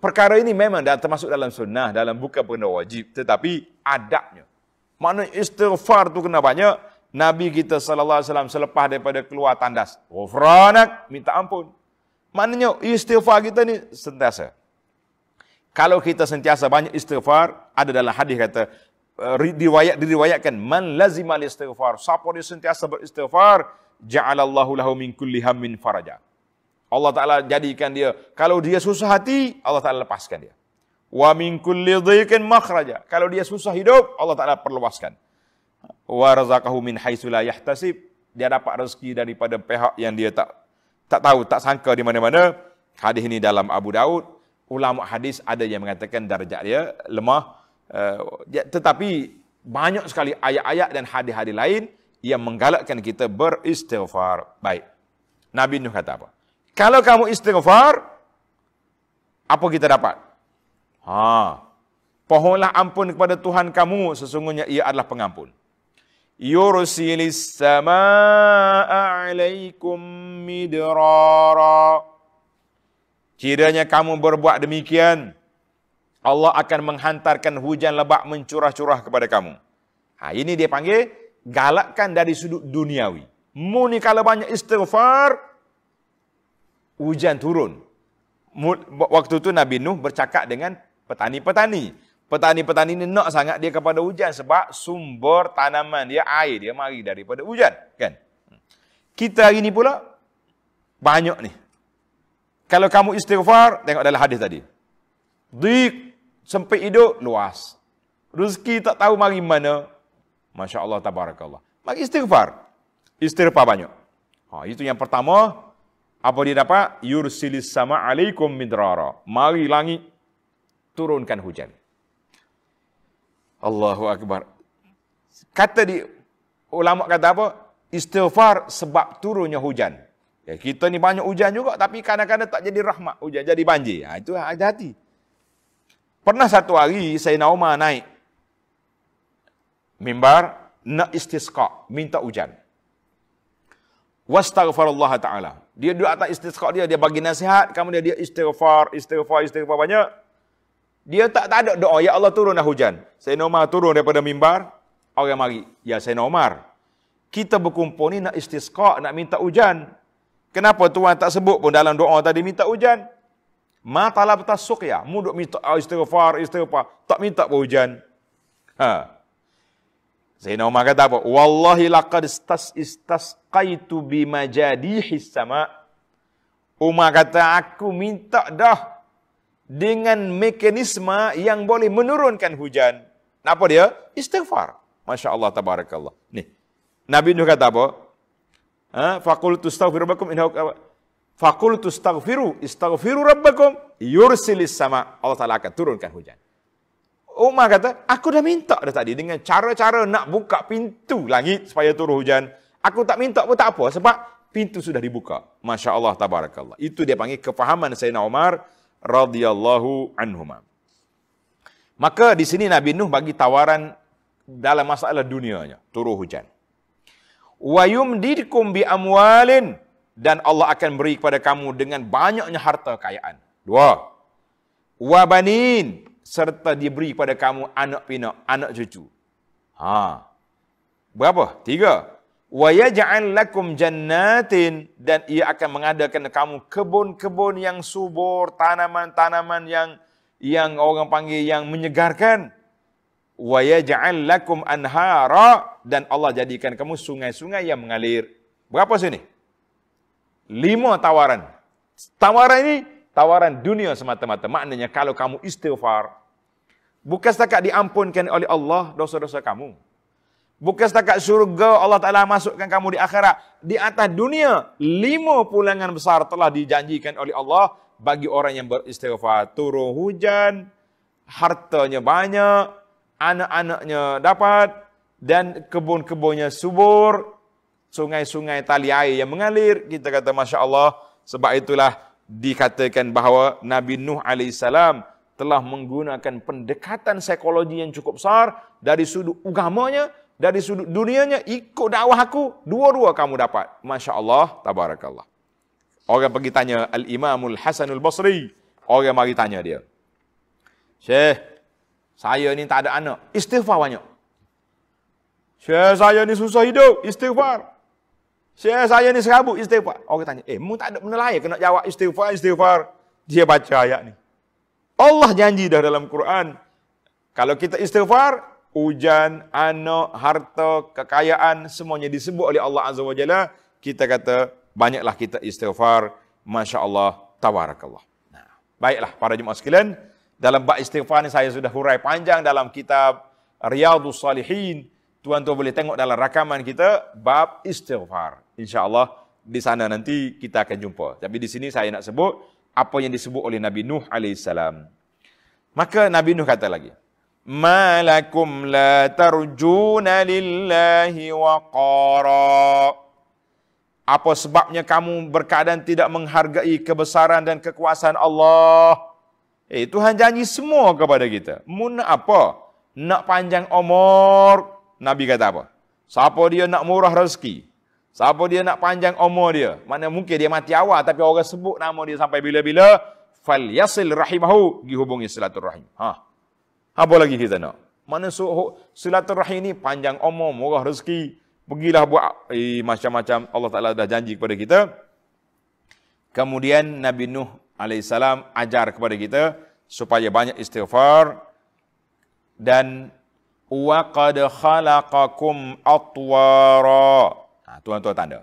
Perkara ini memang dah termasuk dalam sunnah, dalam bukan benda wajib, tetapi adabnya. Maknanya istighfar tu kena banyak. Nabi kita sallallahu alaihi wasallam selepas daripada keluar tandas, ghufranak, minta ampun. Maknanya istighfar kita ni sentiasa. Kalau kita sentiasa banyak istighfar, ada dalam hadis kata, riwayat diriwayatkan, man lazimal istighfar, siapa dia sentiasa beristighfar, ja'alallahu lahu min kulli hammin faraja. Allah Ta'ala jadikan dia, kalau dia susah hati, Allah Ta'ala lepaskan dia. Wa min kulli dhiqin makhraja. Kalau dia susah hidup, Allah Ta'ala perluaskan. Wa razaqahu min haitsu la yahtasib. Dia dapat rezeki daripada pihak yang dia tak tak tahu, tak sangka di mana-mana. Hadis ini dalam Abu Daud. Ulama hadis ada yang mengatakan darjat dia lemah. Uh, dia, tetapi banyak sekali ayat-ayat dan hadis-hadis lain yang menggalakkan kita beristighfar. Baik. Nabi Nuh kata apa? Kalau kamu istighfar, apa kita dapat? Ha. Pohonlah ampun kepada Tuhan kamu, sesungguhnya ia adalah pengampun. Yursilis samaa 'alaikum midrara. Kiranya kamu berbuat demikian, Allah akan menghantarkan hujan lebat mencurah-curah kepada kamu. Ha, ini dia panggil galakkan dari sudut duniawi. Mu ni kalau banyak istighfar, hujan turun. Waktu itu Nabi Nuh bercakap dengan petani-petani. Petani-petani ini nak sangat dia kepada hujan sebab sumber tanaman dia, air dia mari daripada hujan, kan? Kita hari ini pula banyak ni. Kalau kamu istighfar, tengok dalam hadis tadi. Dik, sempit hidup, luas. Rezeki tak tahu mari mana. Masya Allah, tabarakallah. Mari istighfar. Istighfar banyak. Ha, itu yang pertama. Apa dia dapat? Yursilis sama alaikum midrara. Mari langit turunkan hujan. Allahu Akbar. Kata di ulama kata apa? Istighfar sebab turunnya hujan. Ya, kita ni banyak hujan juga tapi kadang-kadang tak jadi rahmat hujan, jadi banjir. Ha, itu hati-hati. Pernah satu hari Sayyidina Umar naik mimbar nak istisqa, minta hujan. Wastaghfirullah ta'ala. Dia duduk atas istisqa dia, dia bagi nasihat, kemudian dia istighfar, istighfar, istighfar banyak. Dia tak, tak ada doa, ya Allah turunlah hujan. Sayyidina Umar turun daripada mimbar, orang mari. Ya Sayyidina Umar, kita berkumpul ni nak istisqa, nak minta hujan. Kenapa Tuhan tak sebut pun dalam doa tadi minta hujan? Ma talabta suqya, mu duk minta istighfar, istighfar, tak minta pun hujan. Ha. Sayyidina Umar kata apa? Wallahi laqad istasqaitu bimajadihis sama. Umar kata, aku minta dah dengan mekanisme yang boleh menurunkan hujan. Apa dia? Istighfar. Masya Allah, tabarakallah. Nih, Nabi Nuh kata apa? Faqultu astaghfiru rabbakum innahu kana. Faqultu astaghfiru, istaghfiru rabbakum yursilis sama. Allah Ta'ala akan turunkan hujan. Umar kata, aku dah minta dah tadi dengan cara-cara nak buka pintu langit supaya turun hujan. Aku tak minta pun tak apa sebab pintu sudah dibuka. Masya Allah, tabarakallah. Itu dia panggil kefahaman Sayyidina Umar radhiyallahu anhuma. Maka di sini Nabi Nuh bagi tawaran dalam masalah dunianya, turun hujan. Wa yumdidkum bi amwalin, dan Allah akan beri kepada kamu dengan banyaknya harta kekayaan. Dua. Wa banin, serta diberi kepada kamu anak pinak, anak cucu. Ha. Berapa? Tiga. Wa yaj'al lakum jannatin, dan ia akan mengadakan kamu kebun-kebun yang subur, tanaman-tanaman yang yang orang panggil yang menyegarkan. Wa yaj'al lakum anhara, dan Allah jadikan kamu sungai-sungai yang mengalir. Berapa sini? Lima tawaran. Tawaran ini tawaran dunia semata-mata. Maknanya kalau kamu istighfar, bukan setakat diampunkan oleh Allah dosa-dosa kamu. Bukan setakat syurga Allah Ta'ala masukkan kamu di akhirat. Di atas dunia, lima pulangan besar telah dijanjikan oleh Allah bagi orang yang beristighfar. Turun hujan, hartanya banyak, anak-anaknya dapat, dan kebun-kebunnya subur, sungai-sungai tali air yang mengalir. Kita kata Masya Allah. Sebab itulah dikatakan bahawa Nabi Nuh alaihissalam telah menggunakan pendekatan psikologi yang cukup besar. Dari sudut agamanya, dari sudut dunianya, ikut dakwah aku, dua-dua kamu dapat. Masya Allah, tabarakallah. Orang pergi tanya Al-Imamul Hasanul Basri. Orang mari tanya dia, "Syekh, saya ni tak ada anak, istighfar banyak. Syekh, saya ni susah hidup, istighfar. Syekh, saya ni serabut, istighfar." Orang tanya, "Eh, mu tak ada benda lain ke nak jawab istighfar, istighfar?" Dia baca ayat ni. Allah janji dah dalam Quran, kalau kita istighfar, hujan, anak, harta, kekayaan, semuanya disebut oleh Allah Azza wa Jalla. Kita kata, banyaklah kita istighfar. Masya Allah, tabarakallah. Nah, baiklah para jemaah sekalian, dalam bab istighfar ni saya sudah hurai panjang dalam kitab Riyadus Salihin. Tuan-tuan boleh tengok dalam rakaman kita bab istighfar. InsyaAllah di sana nanti kita akan jumpa. Tapi di sini saya nak sebut apa yang disebut oleh Nabi Nuh alaihissalam. Maka Nabi Nuh kata lagi, "Ma lakum la tarjuna lillahi waqara." Apa sebabnya kamu berkeadaan tidak menghargai kebesaran dan kekuasaan Allah? Eh, Tuhan janji semua kepada kita. Mu nak apa? Nak panjang umur. Nabi kata apa? Siapa dia nak murah rezeki? Siapa dia nak panjang umur dia? Mana mungkin dia mati awal, tapi orang sebut nama dia sampai bila-bila. Fal yasil rahimahu. Dihubungi silaturahim. Ha. Apa lagi kita nak? Mana silaturahim ni panjang umur, murah rezeki. Pergilah buat eh, macam-macam. Allah Ta'ala dah janji kepada kita. Kemudian Nabi Nuh alaihissalam ajar kepada kita supaya banyak istighfar. Dan وَقَدْ خَلَقَكُمْ أَطْوَارًا. Tuan-tuan tanda.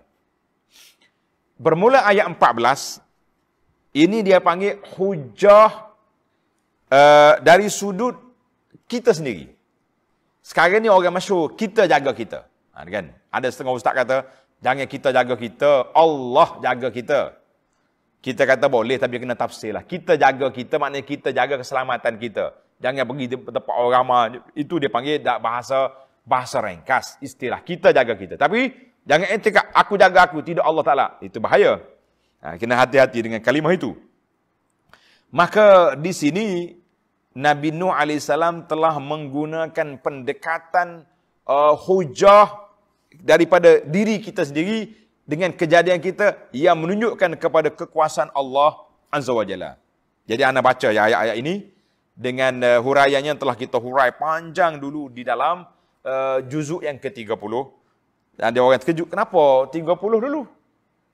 Bermula ayat empat belas. Ini dia panggil hujah uh, dari sudut kita sendiri. Sekarang ni orang masyhur, kita jaga kita. Ha, kan? Ada setengah ustaz kata, jangan kita jaga kita, Allah jaga kita. Kita kata boleh, tapi kena tafsir lah. Kita jaga kita, maknanya kita jaga keselamatan kita. Jangan pergi tempat orang ramai. Itu dia panggil bahasa bahasa ringkas, istilah kita jaga kita. Tapi jangan intikad, aku jaga aku, tidak Allah Ta'ala. Itu bahaya. Ha, kena hati-hati dengan kalimah itu. Maka di sini, Nabi Nuh alaihissalam telah menggunakan pendekatan Uh, hujah daripada diri kita sendiri dengan kejadian kita yang menunjukkan kepada kekuasaan Allah Azza wa Jalla. Jadi anda baca ya ayat-ayat ini dengan uh, huraiannya yang telah kita hurai panjang dulu di dalam uh, juzuk yang ke tiga puluh. Ada orang terkejut, kenapa tiga puluh dulu?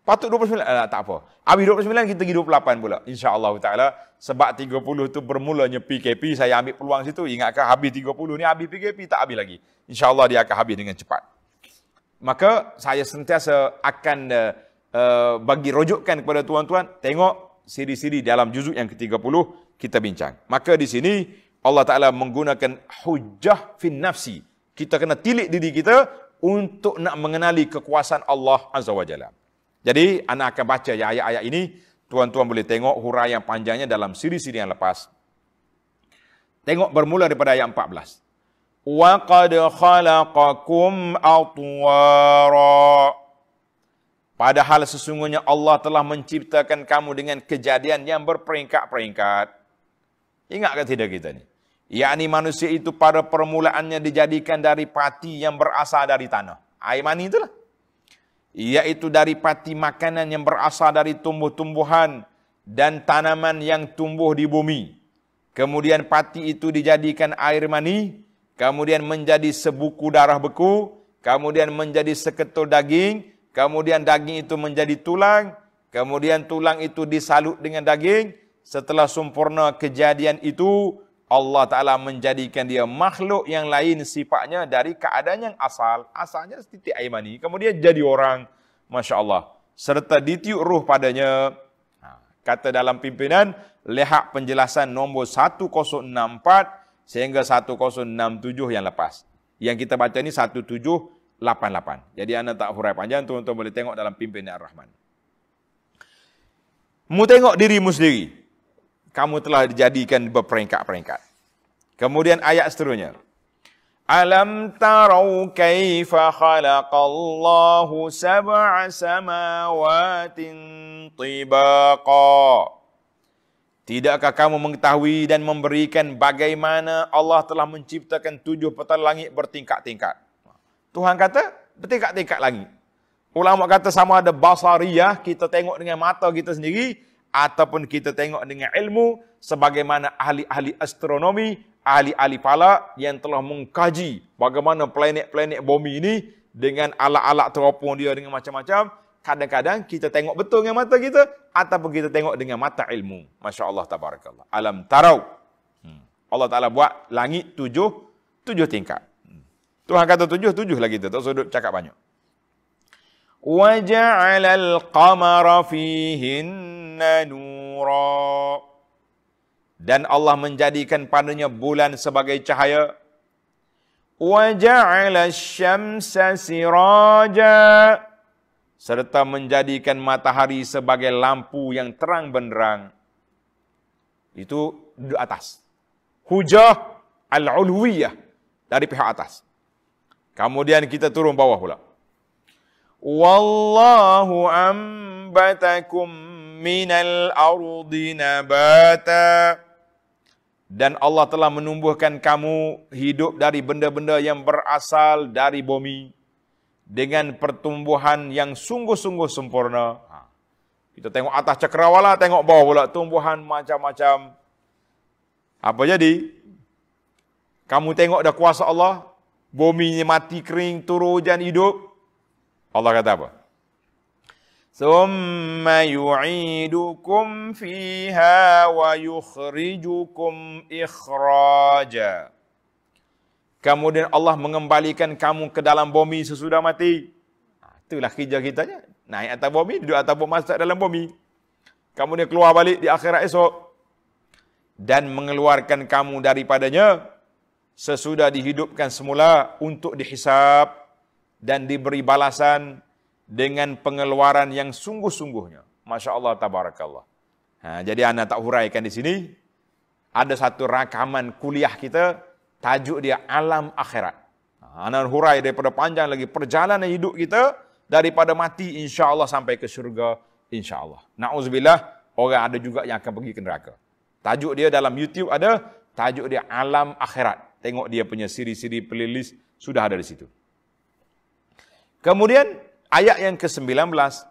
Patut dua puluh sembilan? Eh, tak apa. Habis dua puluh sembilan kita pergi dua puluh lapan pula. InsyaAllah Ta'ala. Sebab tiga puluh tu bermulanya P K P. Saya ambil peluang situ. Ingatkan habis tiga puluh ni habis P K P, tak habis lagi. InsyaAllah dia akan habis dengan cepat. Maka saya sentiasa akan uh, uh, bagi rujukan kepada tuan-tuan. Tengok siri-siri dalam juzuk yang ke tiga puluh kita bincang. Maka di sini Allah Ta'ala menggunakan hujah fin nafsi. Kita kena tilik diri kita untuk nak mengenali kekuasaan Allah Azza wa Jalla. Jadi anak akan baca ya ayat-ayat ini. Tuan-tuan boleh tengok huraian panjangnya dalam siri-siri yang lepas. Tengok bermula daripada ayat empat belas. وَقَدْ خَلَقَكُمْ أَطْوَارًا. Padahal sesungguhnya Allah telah menciptakan kamu dengan kejadian yang berperingkat-peringkat. Ingat ke tidak kita ni? Yakni manusia itu pada permulaannya dijadikan dari pati yang berasal dari tanah. Air mani itulah. Iaitu dari pati makanan yang berasal dari tumbuh-tumbuhan dan tanaman yang tumbuh di bumi. Kemudian pati itu dijadikan air mani. Kemudian menjadi sebuku darah beku, kemudian menjadi seketul daging, kemudian daging itu menjadi tulang, kemudian tulang itu disalut dengan daging. Setelah sempurna kejadian itu, Allah Ta'ala menjadikan dia makhluk yang lain sifatnya dari keadaan yang asal. Asalnya titik air mani, kemudian jadi orang. Masya Allah. Serta ditiup ruh padanya. Kata dalam pimpinan, lihat penjelasan nombor seribu enam puluh empat. Sehingga seribu enam puluh tujuh yang lepas. Yang kita baca ni seribu tujuh lapan lapan. Jadi anda tak hurai panjang, tuan-tuan boleh tengok dalam pimpinan Ar-Rahman. Mu tengok dirimu sendiri. Kamu telah dijadikan berperingkat-peringkat. Kemudian ayat seterusnya. Alam tarau kaifa khalaqallahu sab'a samawatin tibaqa. Tidakkah kamu mengetahui dan memberikan bagaimana Allah telah menciptakan tujuh petal langit bertingkat-tingkat? Tuhan kata, bertingkat-tingkat langit. Ulama kata sama ada basariyah, kita tengok dengan mata kita sendiri, ataupun kita tengok dengan ilmu, sebagaimana ahli-ahli astronomi, ahli-ahli palak yang telah mengkaji bagaimana planet-planet bumi ini dengan alat-alat teropong dia dengan macam-macam. Kadang-kadang kita tengok betul dengan mata kita ataupun kita tengok dengan mata ilmu. Masya Allah, tabarakallah. Alam tarau. Hmm. Allah Ta'ala buat langit tujuh, tujuh tingkat. Hmm. Tuhan kata tujuh, tujuh lagi tu. Tak sudut cakap banyak. Wa ja'alal qamara fihinna nura. Dan Allah menjadikan padanya bulan sebagai cahaya. Wa ja'alal syamsa siraja. Serta menjadikan matahari sebagai lampu yang terang benderang. Itu di atas. Hujah al-uluwiyah dari pihak atas. Kemudian kita turun bawah pula. Wallahu ambatakum minal ardi nabata. Dan Allah telah menumbuhkan kamu hidup dari benda-benda yang berasal dari bumi. Dengan pertumbuhan yang sungguh-sungguh sempurna. Ha. Kita tengok atas cakrawala, tengok bawah pula. Tumbuhan macam-macam. Apa jadi? Kamu tengok dah kuasa Allah. Bumi mati kering, turun hujan hidup. Allah kata apa? Summa yu'idukum fiha wa yukhrijukum ikhraja. Kemudian Allah mengembalikan kamu ke dalam bumi sesudah mati. Itulah kerja kita je. Naik atas bumi, duduk atas bumi, masuk dalam bumi. Kemudian keluar balik di akhirat esok. Dan mengeluarkan kamu daripadanya sesudah dihidupkan semula untuk dihisab dan diberi balasan dengan pengeluaran yang sungguh-sungguhnya. Masya Allah, tabarakallah. Ha, jadi ana tak huraikan di sini. Ada satu rakaman kuliah kita. Tajuk dia alam akhirat. Ana hurai daripada panjang lagi perjalanan hidup kita daripada mati insya-Allah sampai ke syurga insya-Allah. Nauzubillah, orang ada juga yang akan pergi ke neraka. Tajuk dia dalam YouTube ada, tajuk dia alam akhirat. Tengok dia punya siri-siri playlist sudah ada di situ. Kemudian ayat yang ke-sembilan belas.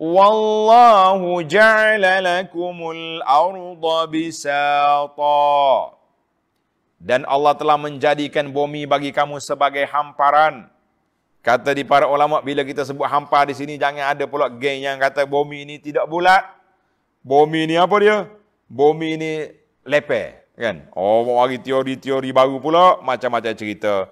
Wallahu ja'ala lakumul arda bisata. Dan Allah telah menjadikan bumi bagi kamu sebagai hamparan. Kata di para ulama, bila kita sebut hampar di sini, jangan ada pula geng yang kata bumi ini tidak bulat. Bumi ini apa dia? Bumi ini leper. Kan? Oh, bagi teori-teori baru pula, macam-macam cerita.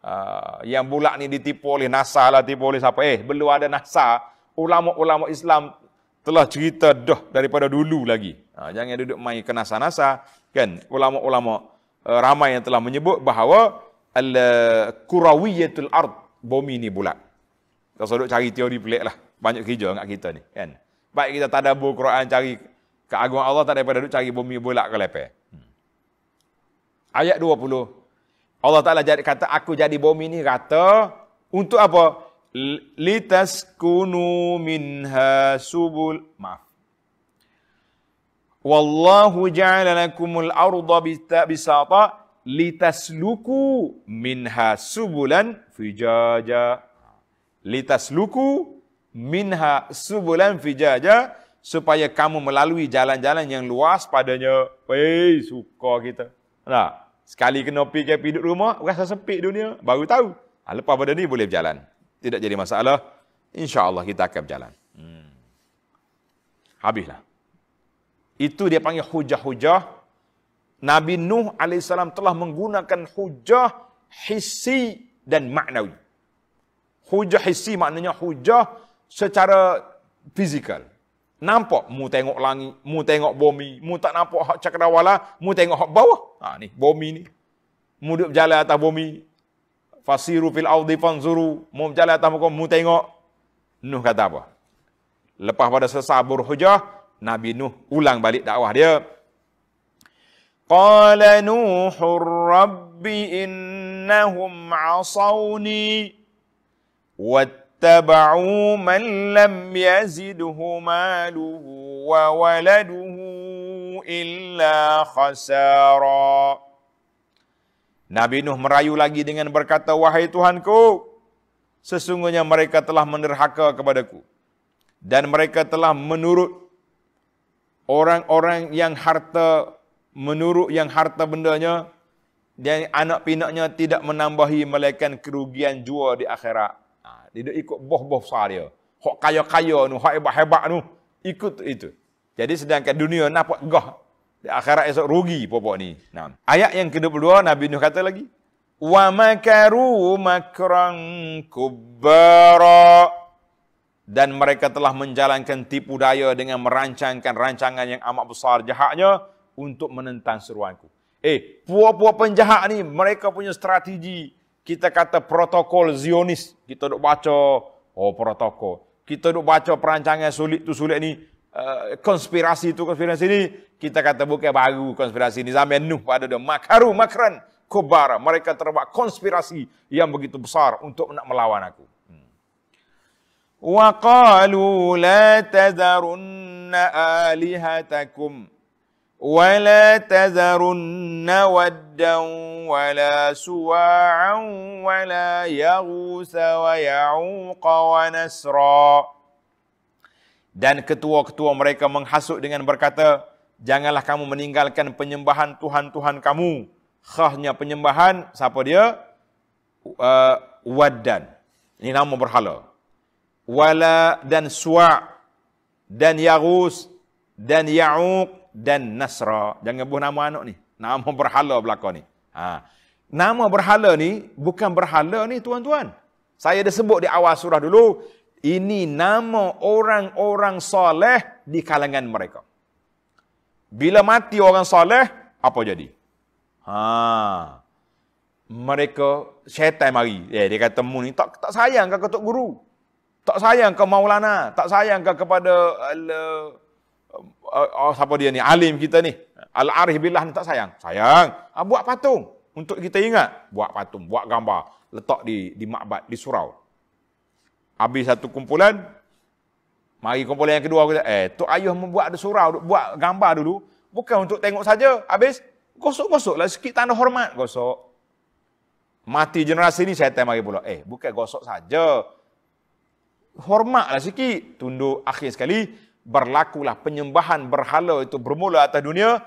Uh, yang bulat ni ditipu oleh NASA lah, tipu oleh siapa. Eh, belum ada NASA. Ulama-ulama Islam telah cerita dah daripada dulu lagi. Uh, jangan duduk main ke NASA-NASA. Kan? Ulama-ulama. Ramai yang telah menyebut bahawa al-kurawiyatul ard, bumi ni bulat. Kita selalu cari teori pelik lah. Banyak kerja dengan kita ni. Kan? Baik kita tadabbur Quran, cari keagungan Allah, tak daripada duduk cari bumi bulat ke leper. Hmm. Ayat dua puluh. Allah Ta'ala kata, aku jadi bumi ni rata. Untuk apa? Litaskunu minha subul. Maaf. Wallahu ja'ala lakumul arda bisata litasluku minha subulan fijaja. Litasluku minha subulan fijaja. Supaya kamu melalui jalan-jalan yang luas padanya. Wey, suka kita. Nah, sekali kena P K P duduk rumah, rasa sempit dunia. Baru tahu. Ha, lepas pada ni boleh berjalan. Tidak jadi masalah. InsyaAllah kita akan berjalan. Hmm. Habislah. Itu dia panggil hujah-hujah. Nabi Nuh alaihissalam telah menggunakan hujah hissi dan maknawi. Hujah hissi maknanya hujah secara fizikal. Nampak, mu tengok langit, mu tengok bumi, mu tak nampak hak cakrawala, mu tengok hak bawah. Ha, ni, bumi ni. Mu duduk berjalan atas bumi. Fasiru fil audhi fanzuru. Mu berjalan atas muka, mu tengok. Nuh kata apa? Lepas pada sesabur hujah, Nabi Nuh ulang balik dakwah dia. Qala Nuhur Rabbi innahum asawni wattaba'u man lam yazidhu maluhu wa waladuhu illa khasara. Nabi Nuh merayu lagi dengan berkata, wahai Tuhanku, sesungguhnya mereka telah menderhaka kepadaku dan mereka telah menurut orang-orang yang harta menurut yang harta bendanya, dan anak pinaknya tidak menambahi melainkan kerugian jua di akhirat. Ha, dia ikut boh-boh besar dia. Hok kaya-kaya nu, hok hebat-hebat nu, ikut itu. Jadi sedangkan dunia nampak gah, di akhirat esok rugi pokok ni. Nah. Ayat yang kedua puluh dua Nabi Nuh kata lagi, "Wa makaru makran kubbara." Dan mereka telah menjalankan tipu daya dengan merancangkan rancangan yang amat besar jahatnya untuk menentang seruanku. Eh, puak-puak penjahat ni, mereka punya strategi. Kita kata protokol Zionis. Kita duk baca, oh protokol. Kita duk baca perancangan sulit tu sulit ni. Uh, konspirasi tu konspirasi ni. Kita kata bukan baru konspirasi ni. Zaman Nuh pada dia. Makaru makran kubara. Mereka terbuat konspirasi yang begitu besar untuk nak melawan aku. Wa qalu la tazarunna alihatakum. وَلَا تَذَرُنَّ وَدًّا وَلَا سُوَاعًا وَلَا يَغُوسَ وَيَعُوقَ وَنَسْرًا. Dan ketua-ketua mereka menghasut dengan berkata, janganlah kamu meninggalkan penyembahan Tuhan-Tuhan kamu. Khahnya penyembahan, siapa dia? Uh, Waddan. Ini nama berhala. Wala dan Suwa' dan Yagus dan Ya'uq dan Nasra. Jangan buh nama anak ni. Nama berhala belakang ni. Ha. Nama berhala ni, bukan berhala ni tuan-tuan. Saya dah sebut di awal surah dulu. Ini nama orang-orang soleh di kalangan mereka. Bila mati orang soleh, apa jadi? Ha. Mereka, syaitan mari. Eh, dia kata, mu ni tak, tak sayang ke Ketuk Guru? Tak sayang ke Maulana? Tak sayang ke kepada... Uh, Oh, siapa dia ni? Alim kita ni. Al-Arif Billah ni tak sayang. Sayang. Ah, buat patung. Untuk kita ingat. Buat patung. Buat gambar. Letak di di makbad. Di surau. Habis satu kumpulan. Mari kumpulan yang kedua. Aku, eh, Tok Ayuh membuat ada surau. Buat gambar dulu. Bukan untuk tengok saja. Habis. Gosok-gosoklah sikit tanda hormat. Gosok. Mati generasi ni saya tanya mari pula. Eh, bukan gosok saja. Hormatlah sikit. Tunduk. Akhir sekali. Berlakulah penyembahan berhala itu bermula atas dunia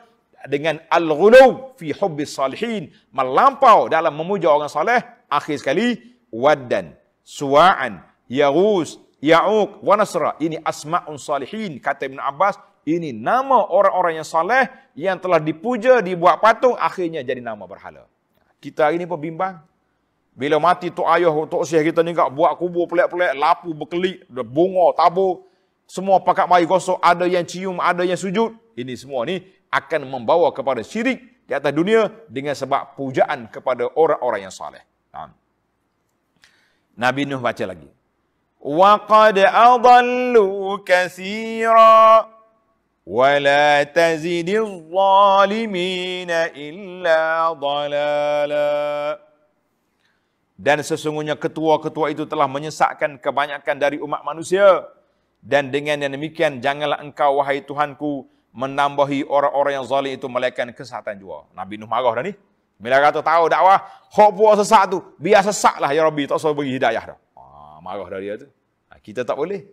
dengan al-ghuluw fi hubbis salihin, melampau dalam memuja orang soleh. Akhir sekali Waddan, Suwa'an, Yaghus, Ya'uq, wa Nasra. Ini asma'un salihin. Kata Ibnu Abbas, ini nama orang-orang yang soleh yang telah dipuja, dibuat patung, akhirnya jadi nama berhala. Kita hari ini pun bimbang. Bila mati tok ayah, tok syekh kita ni kat buat kubur pelik-pelik, lapu berkelik, bunga tabur. Semua pakat mari gosok, ada yang cium, ada yang sujud. Ini semua ni akan membawa kepada syirik di atas dunia dengan sebab pujaan kepada orang-orang yang saleh. Nah. Nabi Nuh baca lagi. Wa qad adallu katsira wa la tazidiz zalimina illa dalala. Dan sesungguhnya ketua-ketua itu telah menyesatkan kebanyakan dari umat manusia. Dan dengan yang demikian, janganlah engkau, wahai Tuhanku, menambahi orang-orang yang zalim itu melainkan kesesatan jua. Nabi Nuh marah dah ni. Bila kata tahu dakwah, hok buat sesat tu, biar sesatlah ya Rabbi, tak usah bagi hidayah dah. Ah, marah dah dia tu. Kita tak boleh.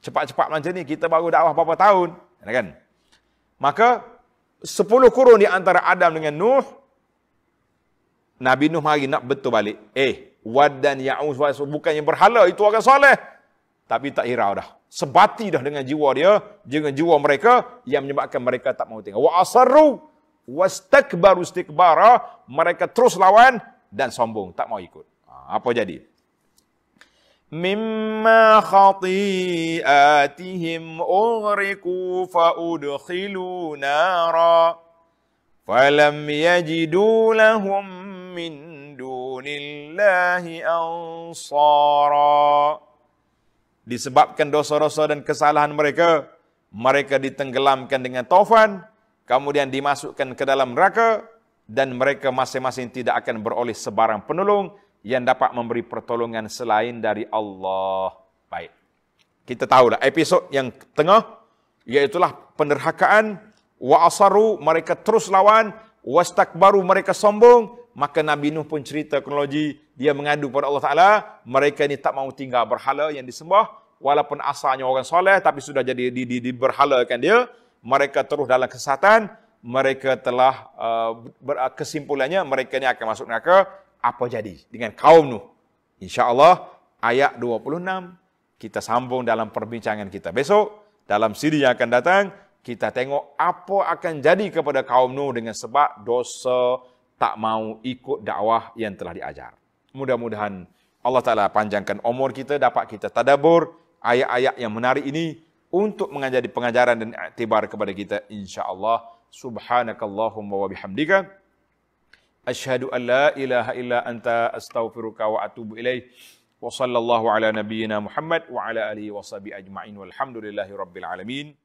Cepat-cepat macam ni, kita baru dakwah berapa tahun, kan? Maka sepuluh kurun di antara Adam dengan Nuh, Nabi Nuh mari nak betul balik. Eh, Wad dan Ya'us bukan yang berhala, itu orang soleh. Tapi tak hirau dah. Sebati dah dengan jiwa dia, dengan jiwa mereka yang menyebabkan mereka tak mau tinggal. Wa asarru wastakbaru istikbara, mereka terus lawan dan sombong, tak mau ikut. Apa jadi? Mimma khati'atihim ughriqu fa udkhilu nara falam yajidu lahum min dunillahi ansara. Disebabkan dosa-dosa dan kesalahan mereka, mereka ditenggelamkan dengan taufan, kemudian dimasukkan ke dalam neraka, dan mereka masing-masing tidak akan beroleh sebarang penolong yang dapat memberi pertolongan selain dari Allah. Baik. Kita tahulah episod yang tengah, iaitulah penerhakaan, wa asaru, mereka terus lawan, wastakbaru, mereka sombong. Maka Nabi Nuh pun cerita kronologi, dia mengadu kepada Allah Ta'ala, mereka ini tak mau tinggal berhala yang disembah, walaupun asalnya orang soleh, tapi sudah jadi di, di, diberhalakan dia, mereka terus dalam kesesatan, mereka telah, uh, ber, kesimpulannya, mereka ini akan masuk neraka. Apa jadi dengan kaum Nuh? InsyaAllah, ayat dua puluh enam, kita sambung dalam perbincangan kita besok, dalam siri yang akan datang, kita tengok apa akan jadi kepada kaum Nuh dengan sebab dosa, tak mau ikut dakwah yang telah diajar. Mudah-mudahan Allah Ta'ala panjangkan umur kita, dapat kita tadabur ayat-ayat yang menarik ini untuk menjadi pengajaran dan iktibar kepada kita, insya-Allah. Subhanakallahumma wa bihamdika, asyhadu an la ilaha illa anta, astaghfiruka wa atubu ilaih. Wa sallallahu ala nabiyyina Muhammad wa ala alihi wa sahbihi ajma'in, walhamdulillahi rabbil alamin.